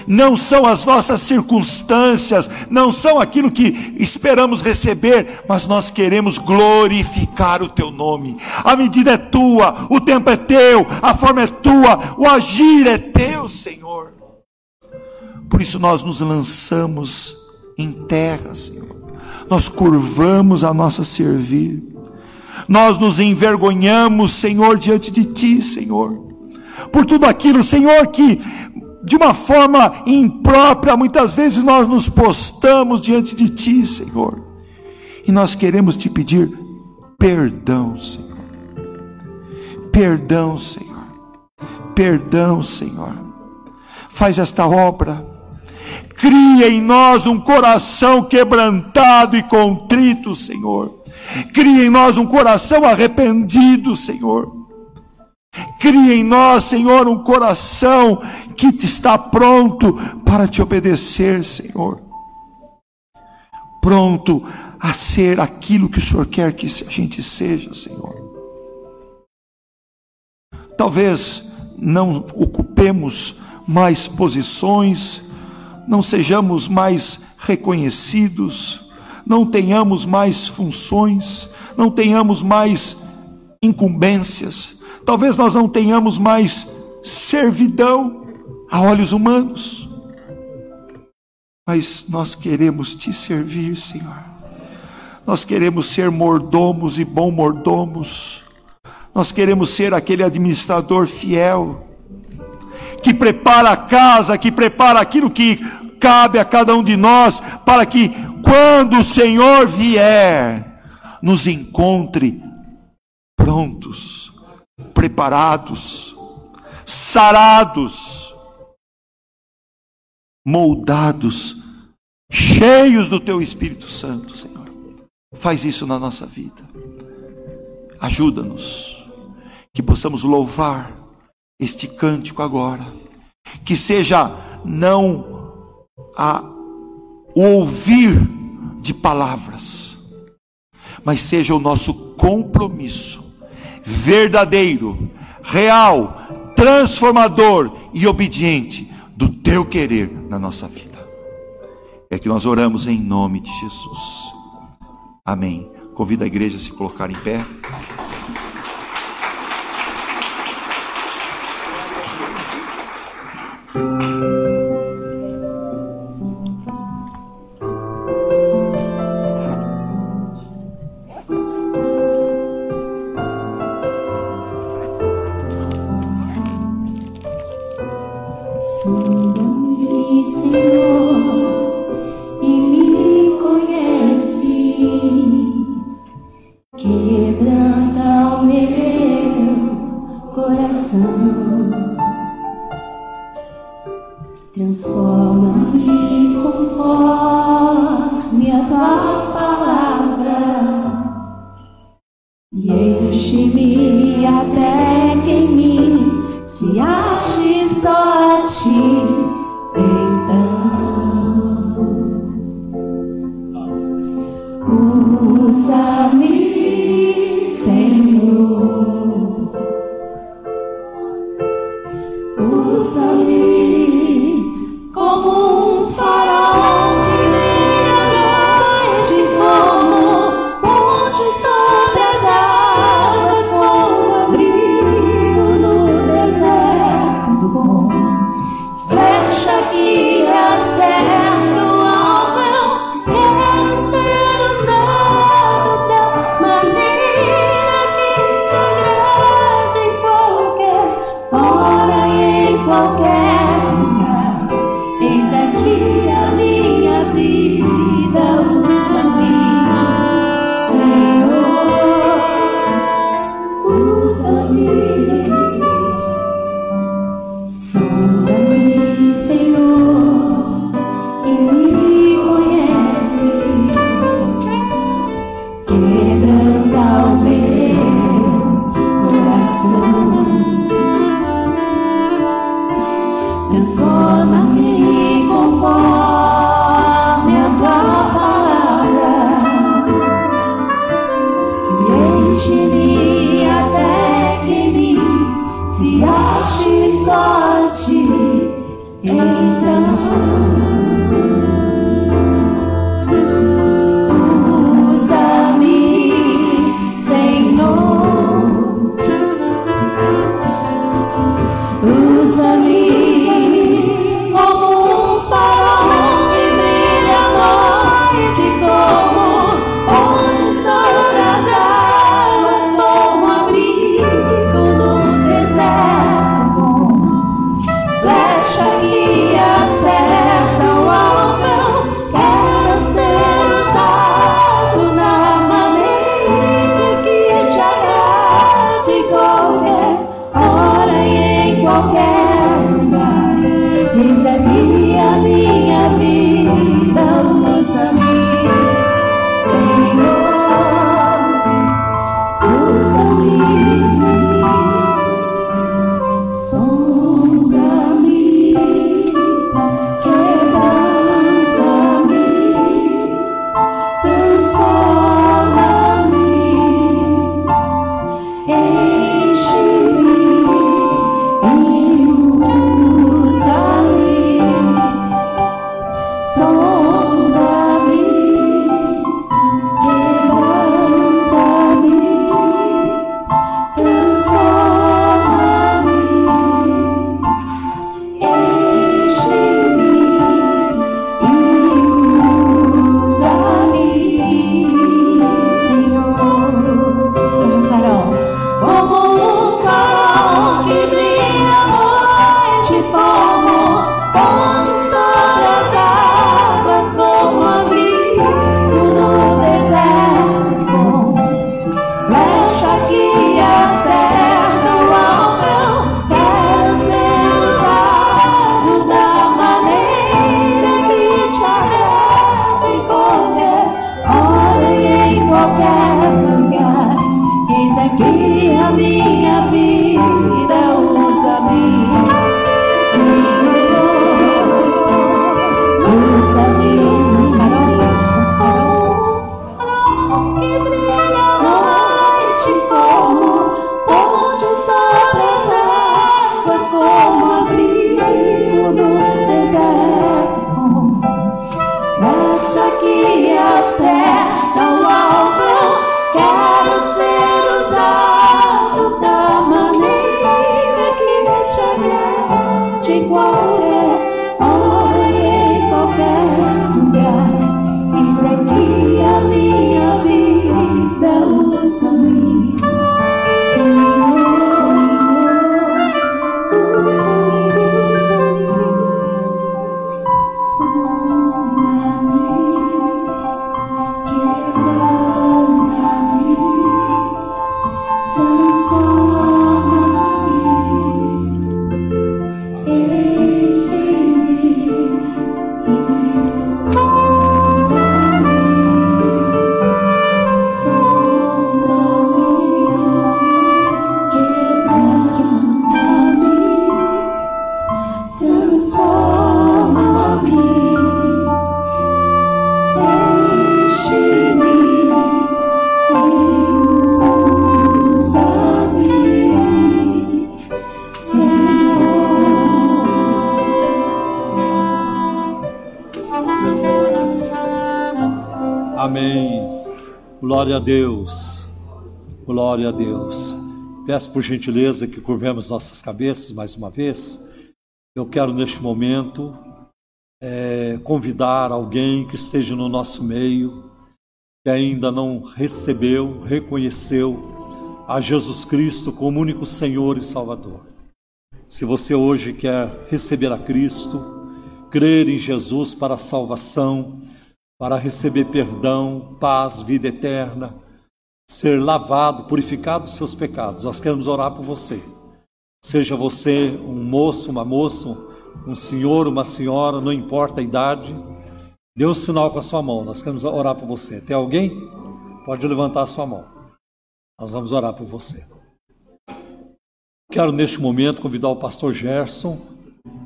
Não são as nossas circunstâncias, não são aquilo que esperamos receber, mas nós queremos glorificar o teu nome. A medida é tua, o tempo é teu, a forma é tua, o agir é teu, Senhor. Por isso nós nos lançamos em terra, Senhor, nós curvamos a nossa servir, nós nos envergonhamos, Senhor, diante de ti, Senhor, por tudo aquilo, Senhor, que de uma forma imprópria, muitas vezes nós nos postamos diante de ti, Senhor, e nós queremos te pedir perdão, Senhor, perdão, Senhor, perdão, Senhor, faz esta obra. Cria em nós um coração quebrantado e contrito, Senhor. Cria em nós um coração arrependido, Senhor. Cria em nós, Senhor, um coração que está pronto para te obedecer, Senhor. Pronto a ser aquilo que o Senhor quer que a gente seja, Senhor. Talvez não ocupemos mais posições, não sejamos mais reconhecidos, não tenhamos mais funções, não tenhamos mais incumbências, talvez nós não tenhamos mais servidão a olhos humanos, mas nós queremos te servir, Senhor, nós queremos ser mordomos e bons mordomos, nós queremos ser aquele administrador fiel, que prepara a casa, que prepara aquilo que cabe a cada um de nós, para que quando o Senhor vier, nos encontre prontos, preparados, sarados, moldados, cheios do teu Espírito Santo, Senhor. Faz isso na nossa vida. Ajuda-nos, que possamos louvar este cântico agora, que seja não o ouvir de palavras, mas seja o nosso compromisso verdadeiro, real, transformador e obediente do teu querer na nossa vida. É que nós oramos em nome de Jesus. Amém. Convido a igreja a se colocar em pé. Usa-me, Senhor. Amém. Glória a Deus. Glória a Deus. Peço por gentileza que curvemos nossas cabeças mais uma vez. Eu quero neste momento convidar alguém que esteja no nosso meio, que ainda não recebeu, reconheceu a Jesus Cristo como único Senhor e Salvador. Se você hoje quer receber a Cristo, crer em Jesus para a salvação, para receber perdão, paz, vida eterna, ser lavado, purificado dos seus pecados, nós queremos orar por você. Seja você um moço, uma moça, um senhor, uma senhora, não importa a idade, dê um sinal com a sua mão, nós queremos orar por você. Tem alguém? Pode levantar a sua mão, nós vamos orar por você. Quero neste momento convidar o pastor Gerson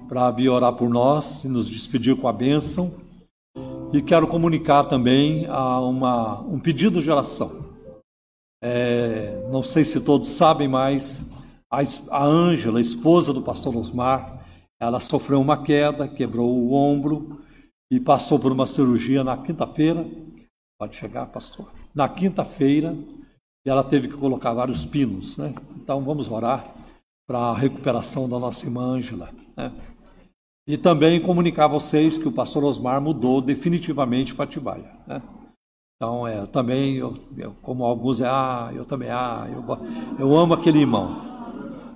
para vir orar por nós e nos despedir com a bênção, e quero comunicar também um pedido de oração. Não sei se todos sabem, mas a Ângela, esposa do pastor Osmar, ela sofreu uma queda, quebrou o ombro e passou por uma cirurgia na quinta-feira. Pode chegar, pastor. Na quinta-feira, ela teve que colocar vários pinos, né? Então, vamos orar para a recuperação da nossa irmã Ângela, né? E também comunicar a vocês que o pastor Osmar mudou definitivamente para Atibaia, né? Então, também, como alguns, eu amo aquele irmão.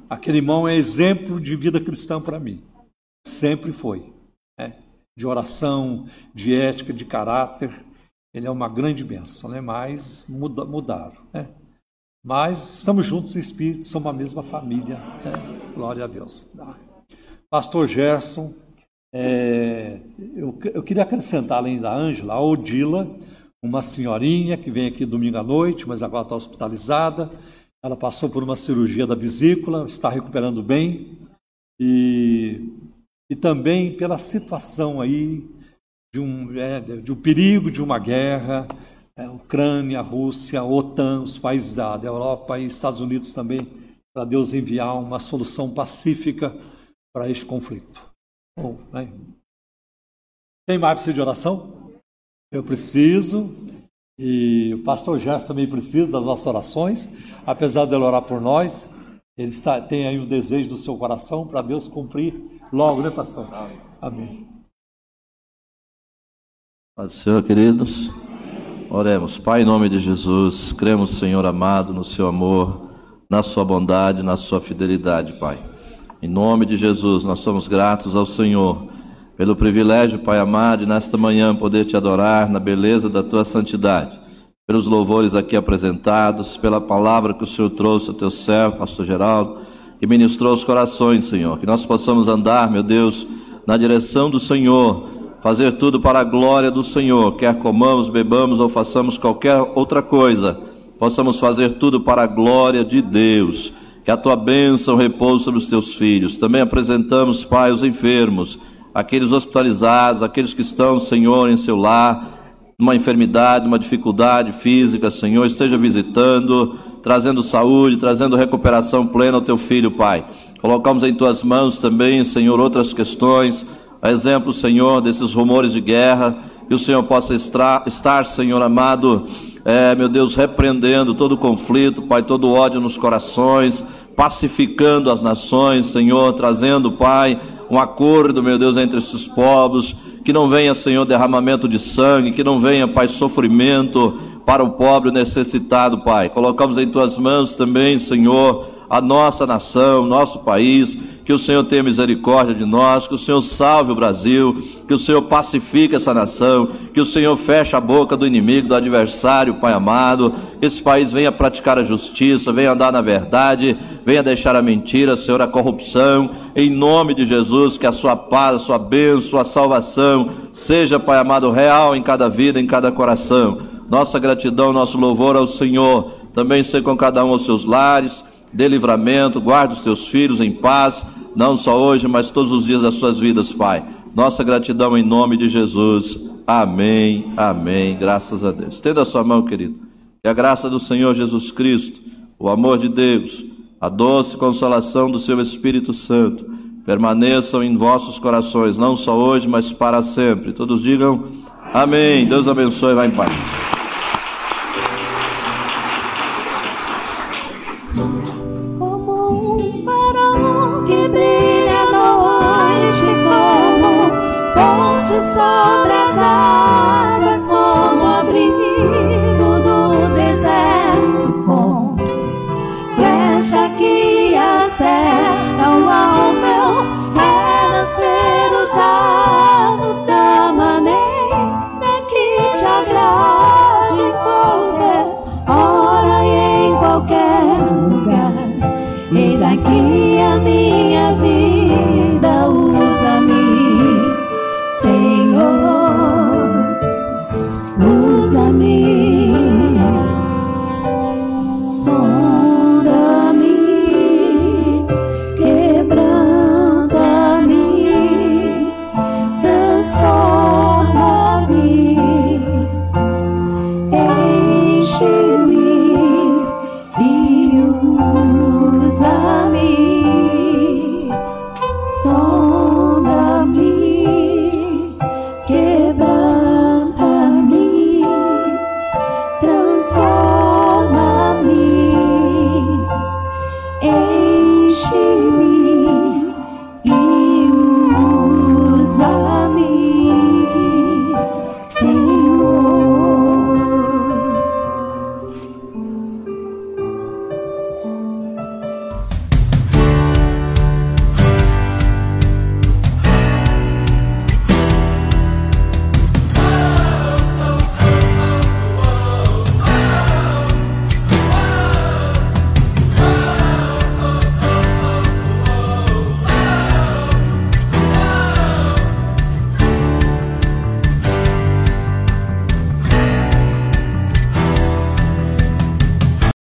Aquele irmão é exemplo de vida cristã para mim. Sempre foi, né? De oração, de ética, de caráter. Ele é uma grande bênção, né? Mas mudaram, né? Mas estamos juntos em espírito, somos uma mesma família, né? Glória a Deus. Pastor Gerson, eu queria acrescentar, além da Ângela, a Odila, uma senhorinha que vem aqui domingo à noite, mas agora está hospitalizada. Ela passou por uma cirurgia da vesícula, está recuperando bem. E também pela situação aí de um perigo de uma guerra, Ucrânia, Rússia, OTAN, os países da Europa e Estados Unidos também, para Deus enviar uma solução pacífica para este conflito. Bom, né? Quem mais precisa de oração? Eu preciso, e o pastor Gerson também precisa das nossas orações, apesar de ele orar por nós. Ele tem aí um desejo do seu coração para Deus cumprir logo, né, pastor? Amém. Paz do Senhor, queridos. Oremos. Pai, em nome de Jesus, cremos, Senhor amado, no seu amor, na sua bondade, na sua fidelidade, Pai. Em nome de Jesus, nós somos gratos ao Senhor pelo privilégio, Pai amado, de nesta manhã poder te adorar na beleza da tua santidade, pelos louvores aqui apresentados, pela palavra que o Senhor trouxe ao teu servo, pastor Geraldo, que ministrou os corações, Senhor. Que nós possamos andar, meu Deus, na direção do Senhor, fazer tudo para a glória do Senhor, quer comamos, bebamos ou façamos qualquer outra coisa, possamos fazer tudo para a glória de Deus. Que a tua bênção repouse sobre os teus filhos. Também apresentamos, Pai, os enfermos, aqueles hospitalizados, aqueles que estão, Senhor, em seu lar, numa enfermidade, uma dificuldade física, Senhor, esteja visitando, trazendo saúde, trazendo recuperação plena ao teu filho, Pai. Colocamos em tuas mãos também, Senhor, outras questões, a exemplo, Senhor, desses rumores de guerra, que o Senhor possa estar, Senhor amado, meu Deus, repreendendo todo o conflito, Pai, todo o ódio nos corações, pacificando as nações, Senhor, trazendo, Pai, um acordo, meu Deus, entre esses povos, que não venha, Senhor, derramamento de sangue, que não venha, Pai, sofrimento para o pobre necessitado, Pai. Colocamos em tuas mãos também, Senhor, a nossa nação, nosso país, que o Senhor tenha misericórdia de nós, que o Senhor salve o Brasil, que o Senhor pacifique essa nação, que o Senhor feche a boca do inimigo, do adversário, Pai amado, que esse país venha praticar a justiça, venha andar na verdade, venha deixar a mentira, Senhor, a corrupção, em nome de Jesus, que a sua paz, a sua bênção, a sua salvação seja, Pai amado, real em cada vida, em cada coração. Nossa gratidão, nosso louvor ao Senhor, também ser com cada um aos seus lares, dê livramento, guarda os teus filhos em paz, não só hoje, mas todos os dias das suas vidas, Pai. Nossa gratidão em nome de Jesus. Amém, amém. Graças a Deus. Estenda a sua mão, querido. Que a graça do Senhor Jesus Cristo, o amor de Deus, a doce consolação do seu Espírito Santo, permaneçam em vossos corações, não só hoje, mas para sempre. Todos digam amém. Deus abençoe e vá em paz. Sol.